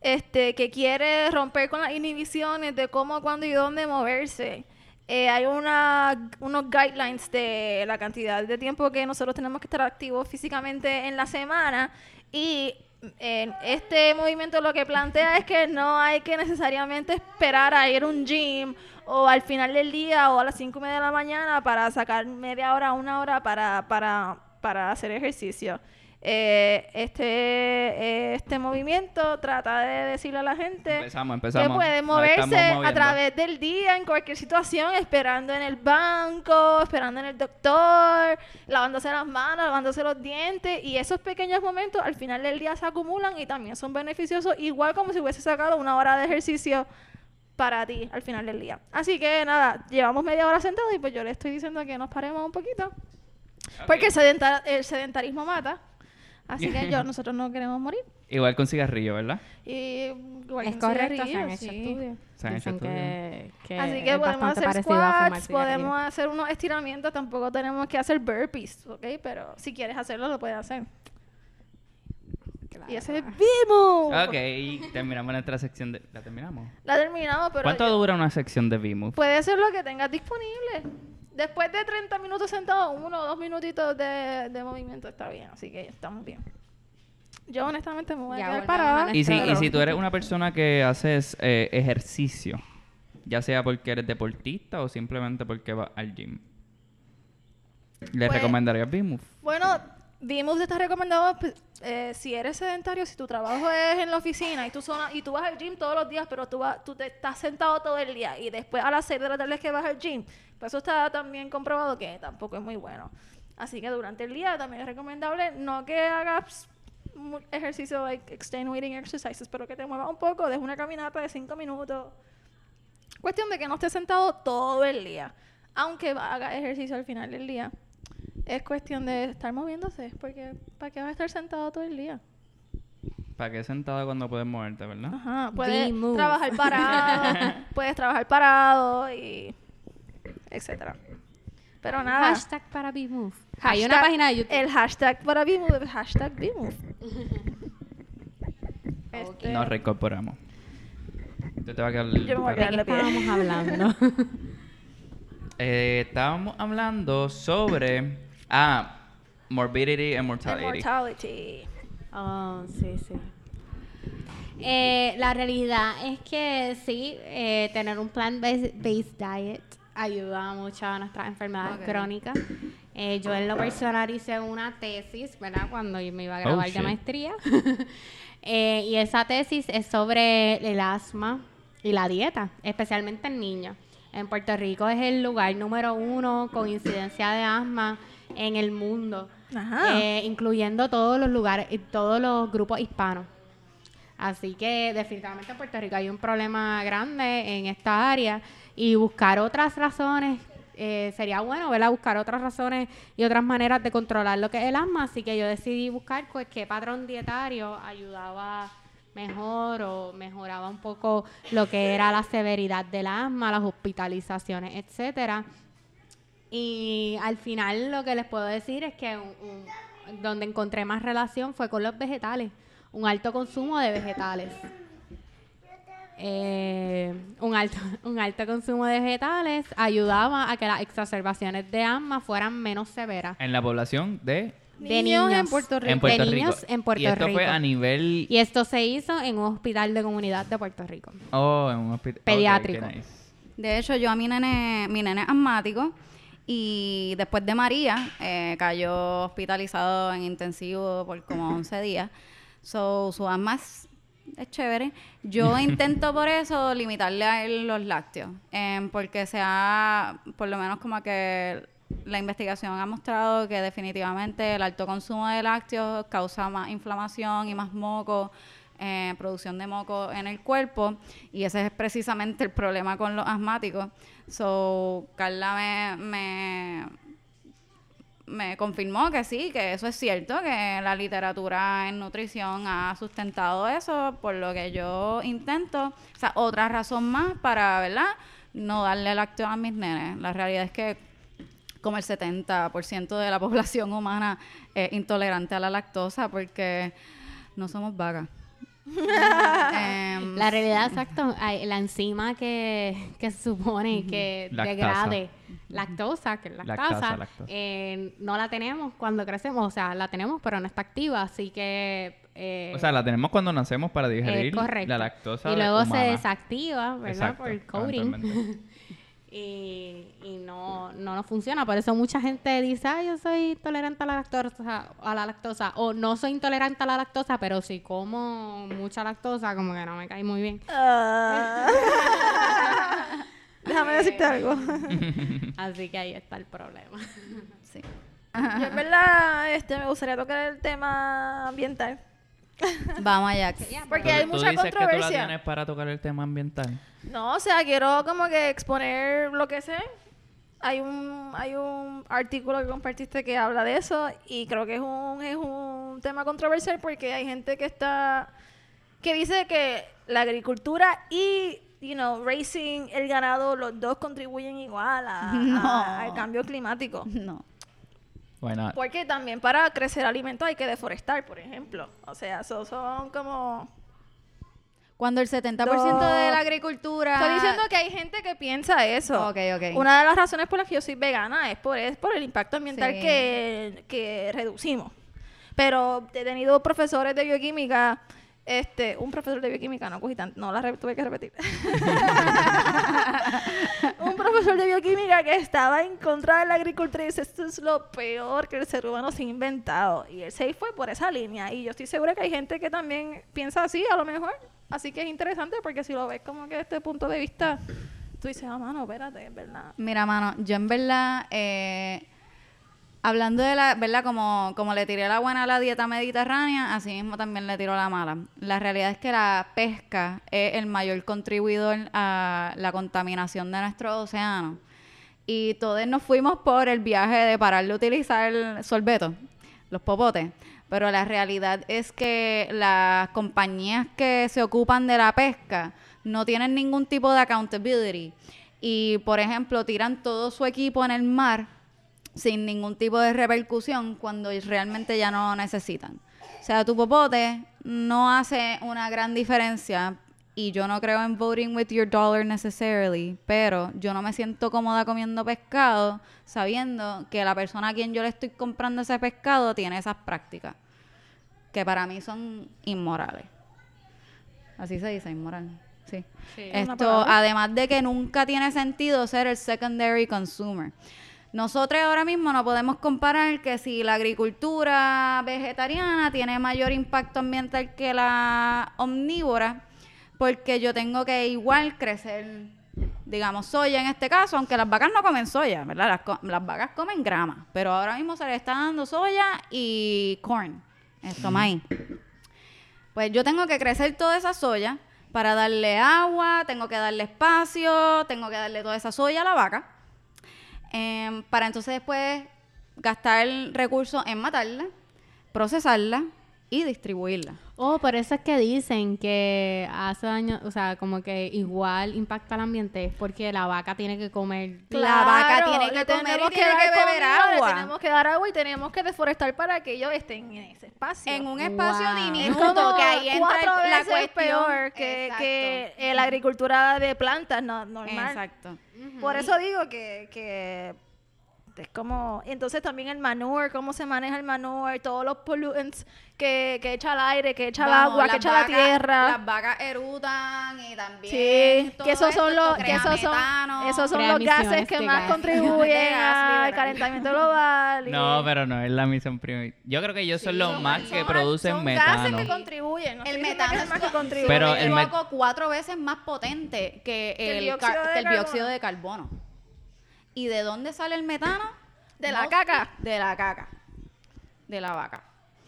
Este, que quiere romper con las inhibiciones de cómo, cuándo y dónde moverse. Eh, hay una, unos guidelines de la cantidad de tiempo que nosotros tenemos que estar activos físicamente en la semana, y eh, este movimiento lo que plantea es que no hay que necesariamente esperar a ir a un gym o al final del día o a las cinco y media de la mañana para sacar media hora, una hora para, para, para hacer ejercicio. Eh, este, este movimiento trata de decirle a la gente empezamos, empezamos. que puede moverse a través del día en cualquier situación, esperando en el banco, esperando en el doctor, lavándose las manos, lavándose los dientes, y esos pequeños momentos al final del día se acumulan y también son beneficiosos, igual como si hubiese sacado una hora de ejercicio para ti al final del día. Así que nada, llevamos media hora sentados y pues yo le estoy diciendo que nos paremos un poquito, okay. porque el, sedentar- el sedentarismo mata. Así que yo, nosotros no queremos morir. Igual con cigarrillo, ¿verdad? Y, igual es con correcto, se han hecho sí. estudios. Se han hecho estudios. Que, que Así que podemos hacer squats, podemos hacer unos estiramientos, tampoco tenemos que hacer burpees, ¿ok? Pero si quieres hacerlo, lo puedes hacer. Claro. Y ese es B-move. Ok, y terminamos nuestra sección de... ¿La terminamos? La terminamos, pero... ¿Cuánto yo... dura una sección de B-move? Puede ser lo que tengas disponible. Después de treinta minutos sentados, uno o dos minutitos de, de movimiento está bien, así que estamos bien. Yo honestamente me voy ya a quedar parada. Y si, y si tú eres una persona que haces eh, ejercicio, ya sea porque eres deportista o simplemente porque vas al gym, ¿le pues, recomendarías B-move? Bueno, B-move está recomendado eh, si eres sedentario, si tu trabajo es en la oficina y tú, zona, y tú vas al gym todos los días, pero tú, vas, tú te estás sentado todo el día y después a las seis de la tarde es que vas al gym. Eso está también comprobado que tampoco es muy bueno. Así que durante el día también es recomendable no que hagas ejercicio, like extenuating exercises, pero que te muevas un poco, deja una caminata de cinco minutos. Cuestión de que no estés sentado todo el día. Aunque hagas ejercicio al final del día, es cuestión de estar moviéndose, porque ¿para qué vas a estar sentado todo el día? ¿Para qué sentado cuando puedes moverte, verdad? Ajá, puedes B-move. trabajar parado, puedes trabajar parado y... etcétera. Pero nada. Hashtag para B-move. Hay una página de YouTube. El hashtag para B-move, el hashtag B-move. Este... Nos reincorporamos. Yo te voy a quedar... Yo me voy a quedar de pie. Estábamos hablando. eh, estábamos hablando sobre... Ah, morbidity and mortality. And mortality. Oh, sí, sí. Eh, la realidad es que sí, eh, tener un plant-based based diet ayuda mucho a nuestras enfermedades okay. crónicas. Eh, yo en lo personal hice una tesis, ¿verdad? Cuando yo me iba a graduar oh, de maestría. eh, y esa tesis es sobre el asma y la dieta, especialmente en niños. En Puerto Rico es el lugar número uno con incidencia de asma en el mundo, Ajá. Eh, incluyendo todos los lugares, todos los grupos hispanos. Así que definitivamente en Puerto Rico hay un problema grande en esta área y buscar otras razones, eh, sería bueno, ¿verdad? Buscar otras razones y otras maneras de controlar lo que es el asma. Así que yo decidí buscar pues, qué patrón dietario ayudaba mejor o mejoraba un poco lo que era la severidad del asma, las hospitalizaciones, etcétera. Y al final lo que les puedo decir es que un, un, donde encontré más relación fue con los vegetales. Un alto consumo de vegetales. Eh, un, alto, un alto consumo de vegetales ayudaba a que las exacerbaciones de asma fueran menos severas. En la población de, de niños, niños en Puerto Rico. En Puerto de Rico. Niños en Puerto y esto Rico. Fue a nivel... Y esto se hizo en un hospital de comunidad de Puerto Rico. Oh, en un hospital... Pediátrico. Okay, de hecho, yo a mi nene, mi nene es asmático. Y después de María, eh, cayó hospitalizado en intensivo por como once días. So, su asma es, es chévere. Yo intento por eso limitarle a él los lácteos, eh, porque se ha, por lo menos como que la investigación ha mostrado que definitivamente el alto consumo de lácteos causa más inflamación y más moco, eh, producción de moco en el cuerpo, y ese es precisamente el problema con los asmáticos. So, Carla me... me me confirmó que sí, que eso es cierto, que la literatura en nutrición ha sustentado eso, por lo que yo intento, o sea, otra razón más para, ¿verdad?, no darle lácteos a mis nenes. La realidad es que como el setenta por ciento de la población humana es intolerante a la lactosa porque no somos vacas. um, la realidad, exacto, la enzima que, que se supone que lactasa. degrade lactosa, que es lactasa, lactasa, lactasa. Eh, no la tenemos cuando crecemos, o sea, la tenemos pero no está activa, así que... Eh, o sea, la tenemos cuando nacemos para digerir eh, la lactosa y luego humana. Se desactiva, ¿verdad? Exacto, por el coding. Y, y no, no nos funciona. Por eso mucha gente dice, ah, yo soy intolerante a la lactosa, a la lactosa, o no soy intolerante a la lactosa, pero si como mucha lactosa, como que no me cae muy bien. Uh. Déjame decirte algo. Así que ahí está el problema. Sí. Yo en verdad este, me gustaría tocar el tema ambiental. Vamos allá. Porque hay mucha ¿tú dices controversia. ¿Tú que tú la tienes para tocar el tema ambiental? No, o sea, quiero como que exponer lo que sé. Hay un hay un artículo que compartiste que habla de eso y creo que es un es un tema controversial porque hay gente que está que dice que la agricultura y you know, raising el ganado, los dos contribuyen igual a, no. a, al cambio climático. No. Porque también para crecer alimentos hay que deforestar, por ejemplo. O sea, so, son como... Cuando el setenta por ciento dos. de la agricultura... Estoy diciendo que hay gente que piensa eso. Ok, ok. Una de las razones por las que yo soy vegana es por, es por el impacto ambiental sí. que, que reducimos. Pero he tenido profesores de bioquímica... Este, un profesor de bioquímica, no cogí tanto, no la re- tuve que repetir. Un profesor de bioquímica que estaba en contra de la agricultura y dice, esto es lo peor que el ser humano se ha inventado. Y él se fue por esa línea. Y yo estoy segura que hay gente que también piensa así, a lo mejor. Así que es interesante porque si lo ves como que desde este punto de vista, tú dices, ah, oh, mano, espérate, es verdad. Mira, mano, yo en verdad... Eh... Hablando de la, ¿verdad? Como, como le tiré la buena a la dieta mediterránea, así mismo también le tiro la mala. La realidad es que la pesca es el mayor contribuidor a la contaminación de nuestros océanos. Y todos nos fuimos por el viaje de parar de utilizar el sorbeto, los popotes. Pero la realidad es que las compañías que se ocupan de la pesca no tienen ningún tipo de accountability. Y, por ejemplo, tiran todo su equipo en el mar sin ningún tipo de repercusión cuando realmente ya no lo necesitan. O sea, tu popote no hace una gran diferencia. Y yo no creo en voting with your dollar necessarily, pero yo no me siento cómoda comiendo pescado sabiendo que la persona a quien yo le estoy comprando ese pescado tiene esas prácticas, que para mí son inmorales. Así se dice, inmoral. Sí. Sí. Esto, además de que nunca tiene sentido ser el secondary consumer. Nosotros ahora mismo no podemos comparar que si la agricultura vegetariana tiene mayor impacto ambiental que la omnívora, porque yo tengo que igual crecer, digamos, soya en este caso, aunque las vacas no comen soya, ¿verdad? Las, co- las vacas comen grama, pero ahora mismo se les está dando soya y corn, esto maíz. Pues yo tengo que crecer toda esa soya para darle agua, tengo que darle espacio, tengo que darle toda esa soya a la vaca. Eh, para entonces después gastar recursos en matarla, procesarla y distribuirla. Oh, por eso es que dicen que hace daño, o sea, como que igual impacta al ambiente, porque la vaca tiene que comer. Claro, la vaca tiene que comer y tiene que beber agua. Le tenemos que dar agua y tenemos que deforestar para que ellos estén en ese espacio. En un espacio wow. diminuto, que ahí entra la cuestión. Peor que, que eh, la agricultura de plantas no, normal. Exacto. Uh-huh. Por eso digo que... que es como, entonces también el manure, cómo se maneja el manure, todos los pollutants que, que echa el aire, que echa Vamos, el agua, que echa vacas, la tierra. Las vacas erutan y también sí, todo que esos son los, que esos son, esos son los gases que más contribuyen al calentamiento global. Y... No, pero no es la misión primaria. Yo creo que ellos sí, son los son, más son, que producen son metano. Son gases que contribuyen. No el metano es más que contribuye. Pero el met- cuatro veces más potente que, que el, el, dióxido, car- de el dióxido de carbono. ¿Y de dónde sale el metano? De la caca. De la caca. De la vaca.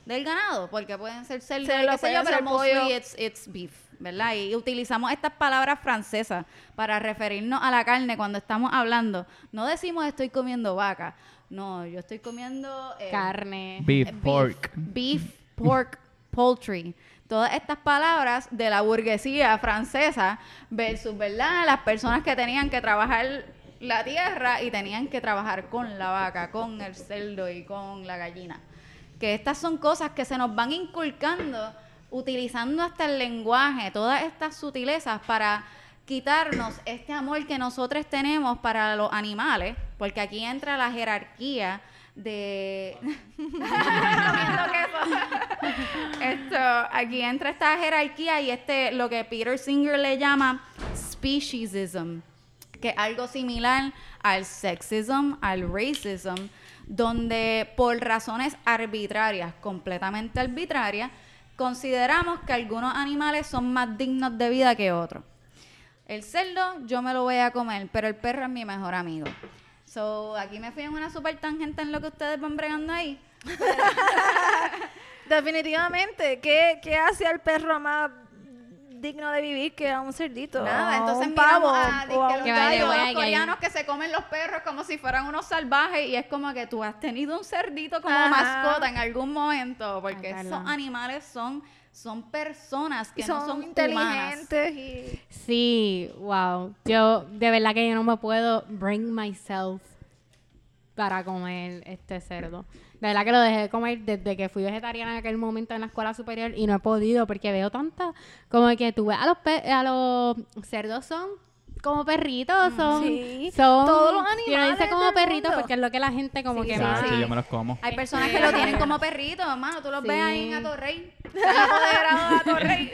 Del ganado, porque pueden ser cerdos, qué sé yo, pero mostly it's, it's beef, ¿verdad? Y utilizamos estas palabras francesas para referirnos a la carne cuando estamos hablando. No decimos estoy comiendo vaca. No, yo estoy comiendo... Eh, carne. Beef, beef, pork. Beef, pork, poultry. Todas estas palabras de la burguesía francesa versus, ¿verdad? Las personas que tenían que trabajar... la tierra y tenían que trabajar con la vaca, con el cerdo y con la gallina. Que estas son cosas que se nos van inculcando, utilizando hasta el lenguaje, todas estas sutilezas para quitarnos este amor que nosotros tenemos para los animales, porque aquí entra la jerarquía de... Esto, aquí entra esta jerarquía y este, lo que Peter Singer le llama speciesism, que es algo similar al sexism, al racism, donde por razones arbitrarias, completamente arbitrarias, consideramos que algunos animales son más dignos de vida que otros. El cerdo yo me lo voy a comer, pero el perro es mi mejor amigo. So, aquí me fui en una super tangente en lo que ustedes van bregando ahí. Definitivamente, ¿qué, qué hace al perro más digno de vivir que a un cerdito? Nada, entonces miramos a los coreanos que se comen los perros como si fueran unos salvajes y es como que tú has tenido un cerdito como Ajá. mascota en algún momento, porque Ay, esos animales son, son personas que son no son inteligentes. Y... Sí, wow. Yo, de verdad que yo no me puedo bring myself para comer este cerdo. De verdad que lo dejé de comer desde que fui vegetariana en aquel momento en la escuela superior y no he podido porque veo tanta... Como que tú ves a los, pe- a los cerdos son como perritos, son... Sí. Son todos los animales. Yo no dice como perritos porque es lo que la gente como sí, que... Sí, más. Sí, yo me los como. Hay personas que lo tienen como perritos, hermano. Tú los sí. ves ahí en Atorrey. a Atorrey.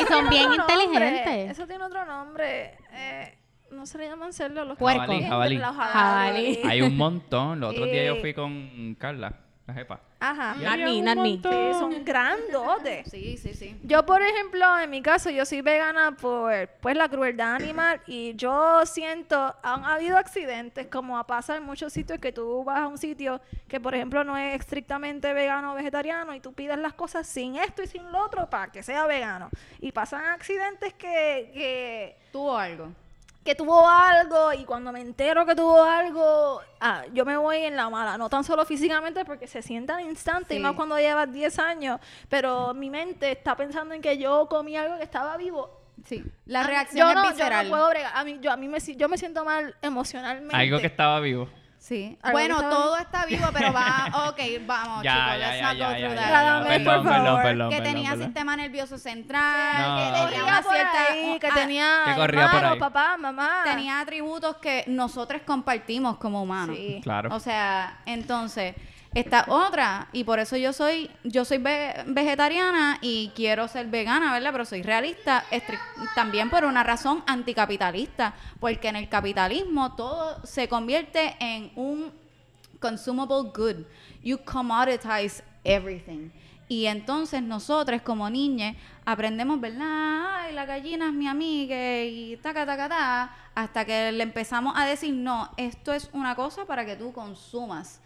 Y son bien inteligentes. Eso tiene otro nombre. Eh... No se le llaman cerdos los puercos. Jabalí, jabalí. jabalí. Hay un montón. Los otros días yo fui con Carla, la jefa. Ajá. Narni, Narni. Sí, son grandotes. Sí, sí, sí. Yo, por ejemplo, en mi caso, yo soy vegana por pues la crueldad animal y yo siento, han habido accidentes, como pasa en muchos sitios que tú vas a un sitio que, por ejemplo, no es estrictamente vegano o vegetariano y tú pides las cosas sin esto y sin lo otro para que sea vegano. Y pasan accidentes que... que tuvo algo. que tuvo algo, y cuando me entero que tuvo algo, ah, yo me voy en la mala. No tan solo físicamente, porque se siente al instante, sí. y más cuando llevas diez años, pero mi mente está pensando en que yo comí algo que estaba vivo. Sí. La reacción a, yo es no, visceral. Yo no puedo bregar. A mí, yo, a mí me, yo me siento mal emocionalmente. Algo que estaba vivo. Sí. Bueno, todo está vivo, pero va... Ok, vamos, ya, chicos. Ya, let's ya, not ya, go ya, through ya, that. Ya, perdón, por favor. Perdón, perdón, que tenía perdón, sistema perdón. nervioso central, no, que tenía una cierta... Ahí, que ah, tenía que corría hermanos, por ahí. papá, mamá. Tenía atributos que nosotros compartimos como humanos. Sí. Claro. O sea, entonces... Esta otra, y por eso yo soy yo soy ve- vegetariana y quiero ser vegana, ¿verdad? Pero soy realista estri- también por una razón anticapitalista, porque en el capitalismo todo se convierte en un consumable good. You commoditize everything. Y entonces nosotros como niñas aprendemos, ¿verdad? Ay, la gallina es mi amiga y taca, taca, taca, hasta que le empezamos a decir, no, esto es una cosa para que tú consumas.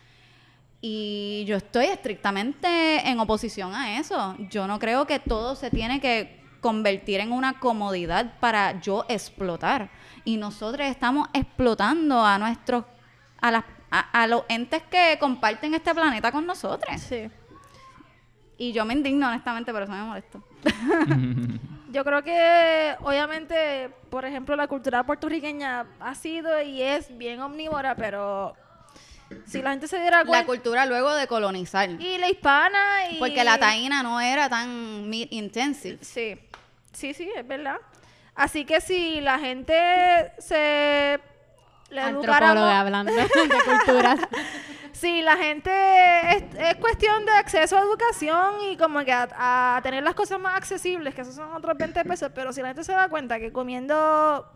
Y yo estoy estrictamente en oposición a eso. Yo no creo que todo se tiene que convertir en una comodidad para yo explotar. Y nosotros estamos explotando a nuestros, a las, a, a los entes que comparten este planeta con nosotros. Sí. Y yo me indigno, honestamente, pero eso me molesto. Yo creo que, obviamente, por ejemplo, la cultura puertorriqueña ha sido y es bien omnívora, pero... Si la gente se diera cuenta... La cultura luego de colonizar. Y la hispana y... Porque la taína no era tan meat intensive. Sí. Sí, sí, es verdad. Así que si la gente se... Le Antropólogo hablando de culturas. Sí, la gente... Es, es cuestión de acceso a educación y como que a, a tener las cosas más accesibles, que esos son otros veinte pesos. Pero si la gente se da cuenta que comiendo...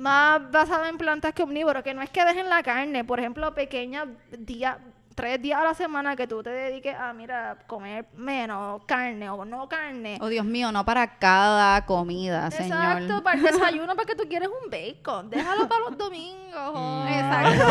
más basada en plantas que omnívoros, que no es que dejen la carne, por ejemplo, pequeñas días, tres días a la semana que tú te dediques a, mira, comer menos carne o no carne. Oh, Dios mío, no para cada comida. Exacto, señor. Exacto, para el desayuno, para que tú quieres un bacon, déjalo para los domingos. Oh. Exacto.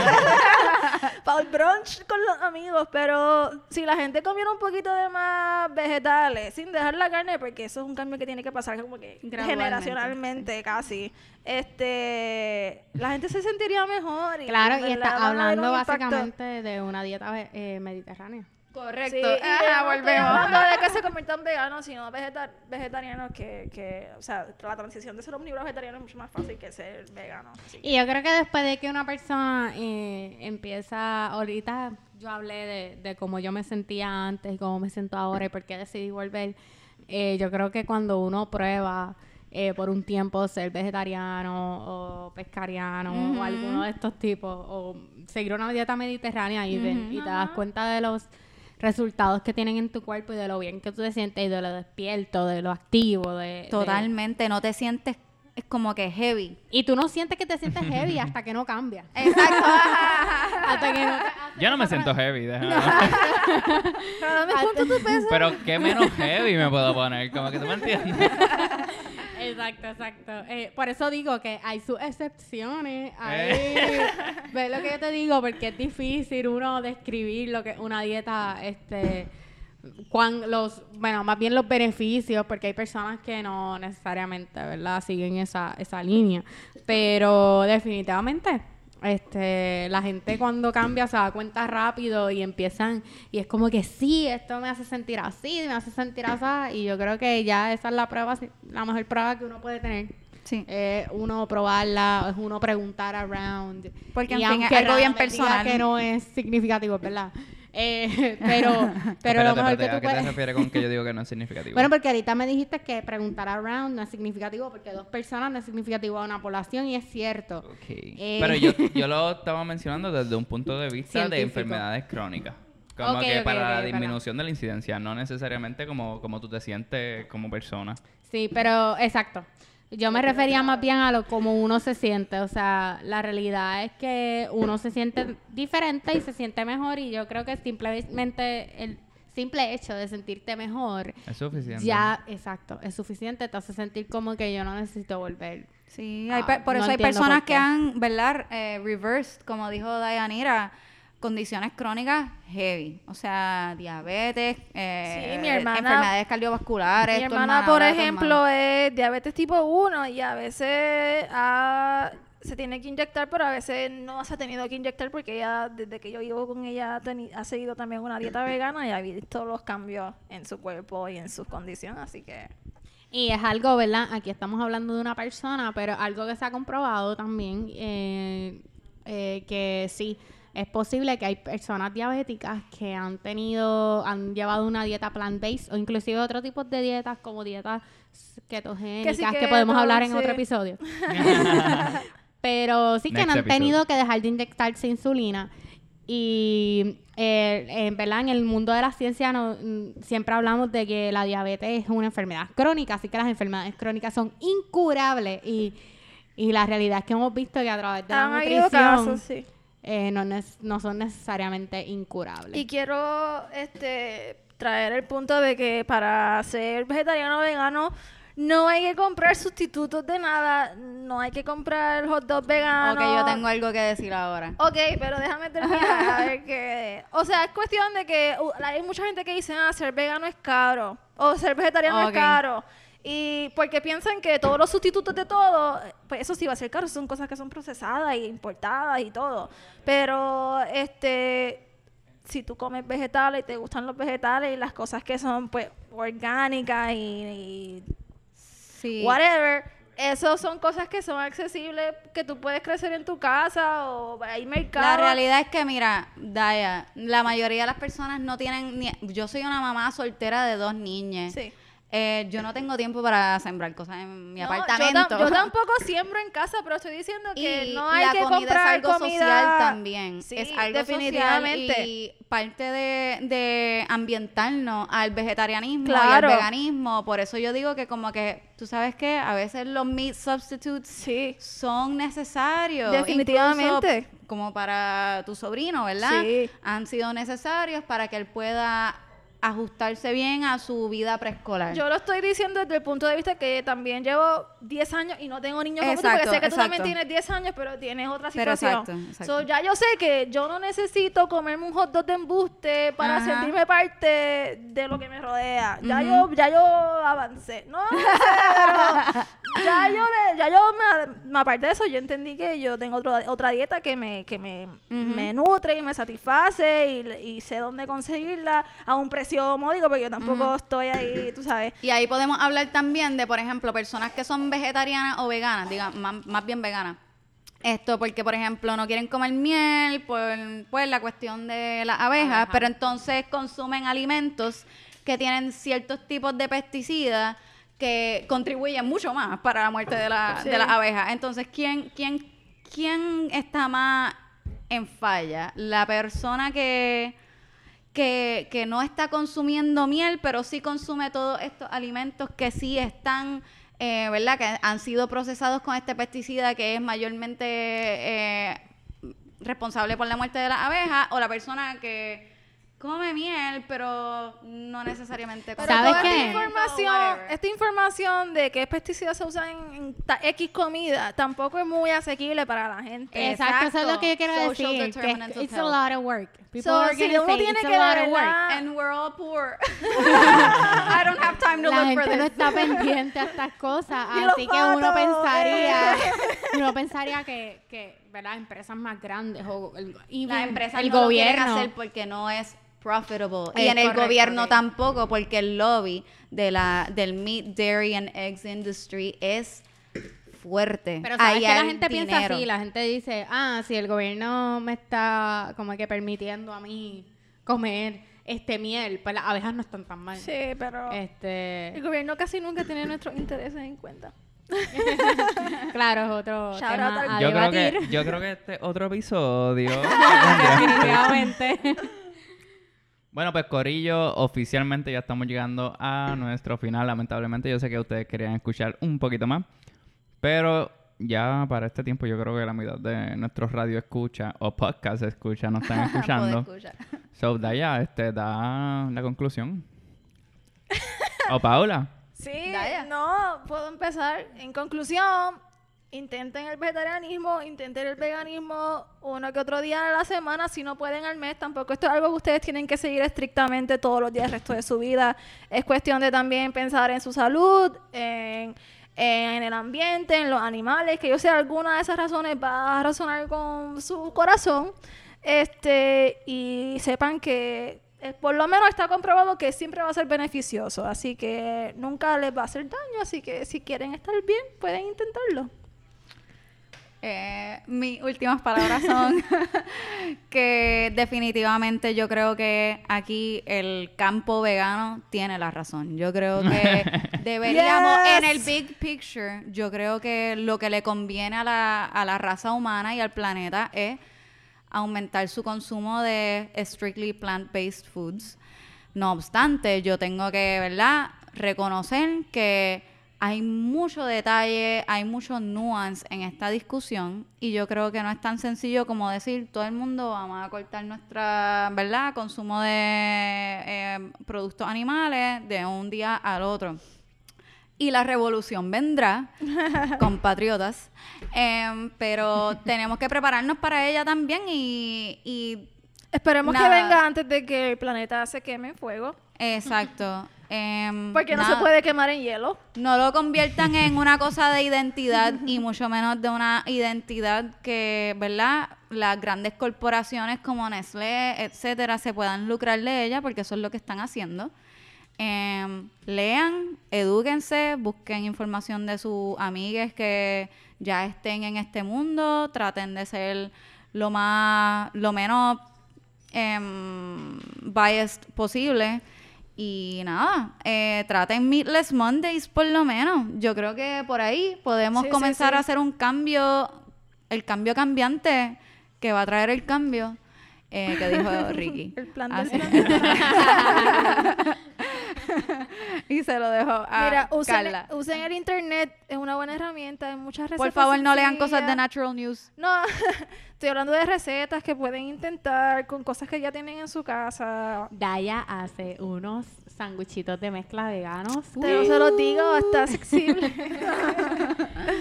Para el brunch con los amigos, pero si la gente comiera un poquito de más vegetales, sin dejar la carne, porque eso es un cambio que tiene que pasar como que generacionalmente, sí. casi. Este, la gente se sentiría mejor. Y, claro, y está hablando básicamente de una dieta eh, mediterránea. Correcto. Sí, y Ajá, volvemos. No de que se conviertan veganos, sino vegeta- vegetarianos que, que, o sea, la transición de ser omnívoro a vegetariano es mucho más fácil que ser vegano. Así. Y yo creo que después de que una persona eh, empieza, ahorita yo hablé de, de cómo yo me sentía antes y cómo me siento ahora y por qué decidí volver. Eh, yo creo que cuando uno prueba Eh, por un tiempo ser vegetariano o pescariano uh-huh. o alguno de estos tipos o seguir una dieta mediterránea y, uh-huh. ven, y te das cuenta de los resultados que tienen en tu cuerpo y de lo bien que tú te sientes y de lo despierto, de lo activo, de totalmente de... no te sientes es como que heavy y tú no sientes que te sientes heavy hasta que no cambias. Exacto. Hasta que no, hasta yo no me otra... siento heavy, déjame. Pero dame cuánto tú pesas. Pero qué menos heavy me puedo poner, como que tú me entiendes. Exacto, exacto. Eh, por eso digo que hay sus excepciones. Ahí, eh. ¿Ves lo que yo te digo? Porque es difícil uno describir lo que es una dieta, este, cuán los, bueno, más bien los beneficios, porque hay personas que no necesariamente, ¿verdad? Siguen esa, esa línea. Pero definitivamente, este, la gente cuando cambia se da cuenta rápido y empiezan, y es como que sí, esto me hace sentir así, me hace sentir así, y yo creo que ya esa es la prueba, la mejor prueba que uno puede tener. Sí. Eh, uno probarla, uno preguntar around. Porque en fin, es algo bien personal. Que no es significativo, ¿verdad? Eh, pero pero espérate, lo mejor espérate, que tú ¿a qué puedes... te refieres con que yo digo que no es significativo? Bueno, porque ahorita me dijiste que preguntar around no es significativo porque dos personas no es significativo a una población y es cierto. Okay. Eh... Pero yo, yo lo estaba mencionando desde un punto de vista científico. De enfermedades crónicas. Como okay, que okay, para okay, la disminución para... de la incidencia, no necesariamente como, como tú te sientes como persona. Sí, pero exacto. Yo me refería más bien a lo como uno se siente, o sea, la realidad es que uno se siente diferente y se siente mejor y yo creo que simplemente el simple hecho de sentirte mejor es suficiente. Ya, exacto, es suficiente, te hace sentir como que yo no necesito volver. Sí, hay pe- por eso no hay personas que han, ¿verdad? Eh, reversed, como dijo Dayanira, condiciones crónicas heavy, o sea, diabetes, eh, sí, mi hermana, enfermedades cardiovasculares. Mi hermana, hermana por ejemplo, es diabetes tipo uno y a veces ah, se tiene que inyectar, pero a veces no se ha tenido que inyectar porque ella, desde que yo vivo con ella, teni- ha seguido también una dieta vegana y ha visto los cambios en su cuerpo y en sus condiciones, así que... Y es algo, ¿verdad? Aquí estamos hablando de una persona, pero algo que se ha comprobado también, eh, eh, que sí... es posible que hay personas diabéticas que han tenido, han llevado una dieta plant-based o inclusive otro tipo de dietas como dietas ketogénicas que, sí que, que podemos no, hablar en sí. otro episodio. Pero sí que Next han episode. tenido que dejar de inyectarse insulina. Y eh, en verdad en el mundo de la ciencia no, siempre hablamos de que la diabetes es una enfermedad crónica, así que las enfermedades crónicas son incurables. Y, y la realidad es que hemos visto que a través de ah, la nutrición casos, sí. eh, no, no son necesariamente incurables. Y quiero este traer el punto de que para ser vegetariano o vegano no hay que comprar sustitutos de nada, no hay que comprar hot dog vegano. Ok, yo tengo algo que decir ahora. Ok, pero déjame terminar. A ver qué... O sea, es cuestión de que uh, hay mucha gente que dice, ah, ser vegano es caro, o ser vegetariano okay. es caro. Y porque piensan que todos los sustitutos de todo, pues eso sí va a ser caro, son cosas que son procesadas y importadas y todo. Pero, este... si tú comes vegetales y te gustan los vegetales y las cosas que son, pues, orgánicas y... y Sí. whatever, esas son cosas que son accesibles, que tú puedes crecer en tu casa o hay mercado. La realidad es que, mira, Daya, la mayoría de las personas no tienen... Ni, yo soy una mamá soltera de dos niñas. Sí. Eh, yo no tengo tiempo para sembrar cosas en mi no, apartamento. Yo, tam- yo tampoco siembro en casa, pero estoy diciendo que y no hay que comprar comida. La comida es algo comida. social también. Sí, es algo definitivamente. Social y parte de, de ambientarnos al vegetarianismo claro. y al veganismo. Por eso yo digo que como que, tú sabes que a veces los meat substitutes sí. son necesarios. Definitivamente. Incluso como para tu sobrino, ¿verdad? Sí. Han sido necesarios para que él pueda... ajustarse bien a su vida preescolar. Yo lo estoy diciendo desde el punto de vista que también llevo diez años y no tengo niños exacto, como tú, porque sé que exacto. tú también tienes diez años, pero tienes otra situación. Pero exacto, exacto. So, ya yo sé que yo no necesito comerme un hot dog de embuste para Ajá. sentirme parte de lo que me rodea. Ya uh-huh. yo ya yo avancé. No, no sé, pero ya yo, le, ya yo me, me aparté de eso. Yo entendí que yo tengo otro, otra dieta que me que me, uh-huh. me nutre y me satisface y, y sé dónde conseguirla a un precio módico, porque yo tampoco uh-huh. estoy ahí, tú sabes. Y ahí podemos hablar también de, por ejemplo, personas que son vegetarianas o veganas, diga, más, más bien veganas. Esto porque, por ejemplo, no quieren comer miel por pues, la cuestión de las abejas, Abeja. pero entonces consumen alimentos que tienen ciertos tipos de pesticidas que contribuyen mucho más para la muerte de, la, sí. de las abejas. Entonces, ¿quién, quién, quién está más en falla? La persona que... Que, que no está consumiendo miel, pero sí consume todos estos alimentos que sí están, eh, ¿verdad? Que han sido procesados con este pesticida que es mayormente eh, responsable por la muerte de las abejas, o la persona que come miel, pero no necesariamente come. ¿Sabes qué? Esta información, esta información de qué pesticidas se usan en ta- X comida tampoco es muy asequible para la gente. Exacto, Exacto. eso es lo que yo quiero Social decir. Que it's health. a lot of work. People so, are si uno tiene que dar work. work. And we're all poor. I don't have time to la look for this. La gente no está pendiente a estas cosas, así que uno pensaría, uno pensaría que, que ¿verdad? Empresas más grandes o el, la empresa el no gobierno lo hacer porque no es profitable. Y en el gobierno tampoco, porque el lobby de la del meat, dairy and eggs industry es fuerte. Pero sabes que la gente dinero. piensa así, la gente dice, ah, si el gobierno me está como que permitiendo a mí comer este miel, pues las abejas no están tan mal. Sí, pero este el gobierno casi nunca tiene nuestros intereses en cuenta. Claro, es otro Shout tema a yo debatir. Creo que, yo creo que este otro episodio. Definitivamente. Bueno, pues Corillo, oficialmente ya estamos llegando a nuestro final. Lamentablemente, yo sé que ustedes querían escuchar un poquito más, pero ya para este tiempo yo creo que la mitad de nuestros radio escucha o podcast escucha nos están escuchando. So, Daya, este, da la conclusión. O Paula. Sí, Daya. No, puedo empezar. En conclusión, intenten el vegetarianismo, intenten el veganismo uno que otro día a la semana, si no pueden al mes, tampoco esto es algo que ustedes tienen que seguir estrictamente todos los días el resto de su vida. Es cuestión de también pensar en su salud, en, en el ambiente, en los animales, que yo sé alguna de esas razones va a razonar con su corazón. Este, y sepan que por lo menos está comprobado que siempre va a ser beneficioso, así que nunca les va a hacer daño, así que si quieren estar bien, pueden intentarlo. Eh, mis últimas palabras son que definitivamente yo creo que aquí el campo vegano tiene la razón. Yo creo que deberíamos, yes. en el big picture, yo creo que lo que le conviene a la, a la raza humana y al planeta es aumentar su consumo de strictly plant-based foods. No obstante, yo tengo que, ¿verdad?, reconocer que hay mucho detalle, hay mucho nuance en esta discusión, y yo creo que no es tan sencillo como decir todo el mundo vamos a cortar nuestra, ¿verdad?, consumo de eh, productos animales de un día al otro. Y la revolución vendrá, compatriotas, eh, pero tenemos que prepararnos para ella también y... y Esperemos nada. que venga antes de que el planeta se queme en fuego. Exacto. Eh, Porque no nada. se puede quemar en hielo. No lo conviertan en una cosa de identidad y mucho menos de una identidad que, ¿verdad?, las grandes corporaciones como Nestlé, etcétera, se puedan lucrar de ella, porque eso es lo que están haciendo. Eh, lean, edúquense, busquen información de sus amigues que ya estén en este mundo, traten de ser lo más, lo menos... Um, biased posible, y nada, eh, traten Meatless Mondays por lo menos. Yo creo que por ahí podemos sí, comenzar sí, sí. a hacer un cambio, el cambio cambiante que va a traer el cambio eh, que dijo Ricky. El plan del plan. Y se lo dejo a Mira, usen, Carla. Usen el internet, es una buena herramienta, hay muchas recetas. Por favor, sencillas. No lean cosas de Natural News. No, estoy hablando de recetas que pueden intentar con cosas que ya tienen en su casa. Daya hace unos sanguchitos de mezcla veganos. Pero uh. se los digo, está accesible.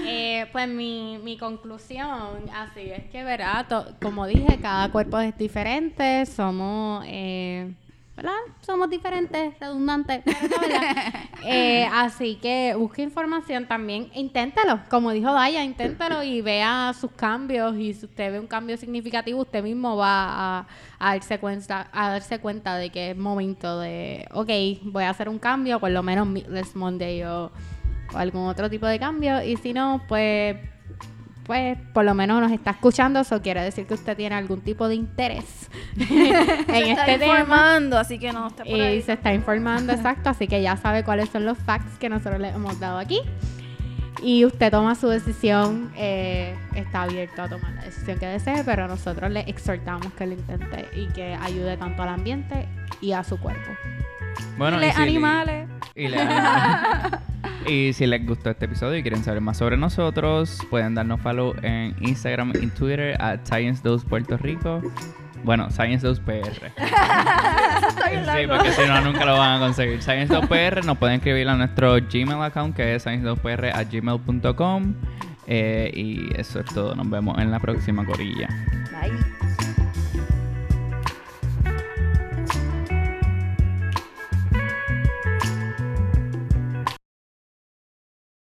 eh, pues mi, mi conclusión, así es que, ¿verdad? To, como dije, cada cuerpo es diferente, somos... Eh, ¿verdad? Somos diferentes, redundantes. eh, así que busque información también. Inténtalo, como dijo Daya, inténtalo y vea sus cambios. Y si usted ve un cambio significativo, usted mismo va a, a, darse, cuenta, a darse cuenta de que es momento de, ok, voy a hacer un cambio, por lo menos Meatless Monday o, o algún otro tipo de cambio. Y si no, pues, pues por lo menos nos está escuchando, eso quiere decir que usted tiene algún tipo de interés en este tema. Se está informando, así que no está por ahí. Y se está informando, exacto, así que ya sabe cuáles son los facts que nosotros le hemos dado aquí. Y usted toma su decisión, eh, está abierto a tomar la decisión que desee, pero nosotros le exhortamos que lo intente y que ayude tanto al ambiente y a su cuerpo. Bueno, y les y si animales. Le, y, les animales. Y si les gustó este episodio y quieren saber más sobre nosotros, pueden darnos follow en Instagram y Twitter a ScienceDose Puerto Rico. Bueno, ScienceDosePR. Sí, porque si no, nunca lo van a conseguir. ScienceDosePR, nos pueden escribir a nuestro Gmail account, que es sciencedosepr arroba gmail punto com. Eh, y eso es todo. Nos vemos en la próxima, corilla. Bye.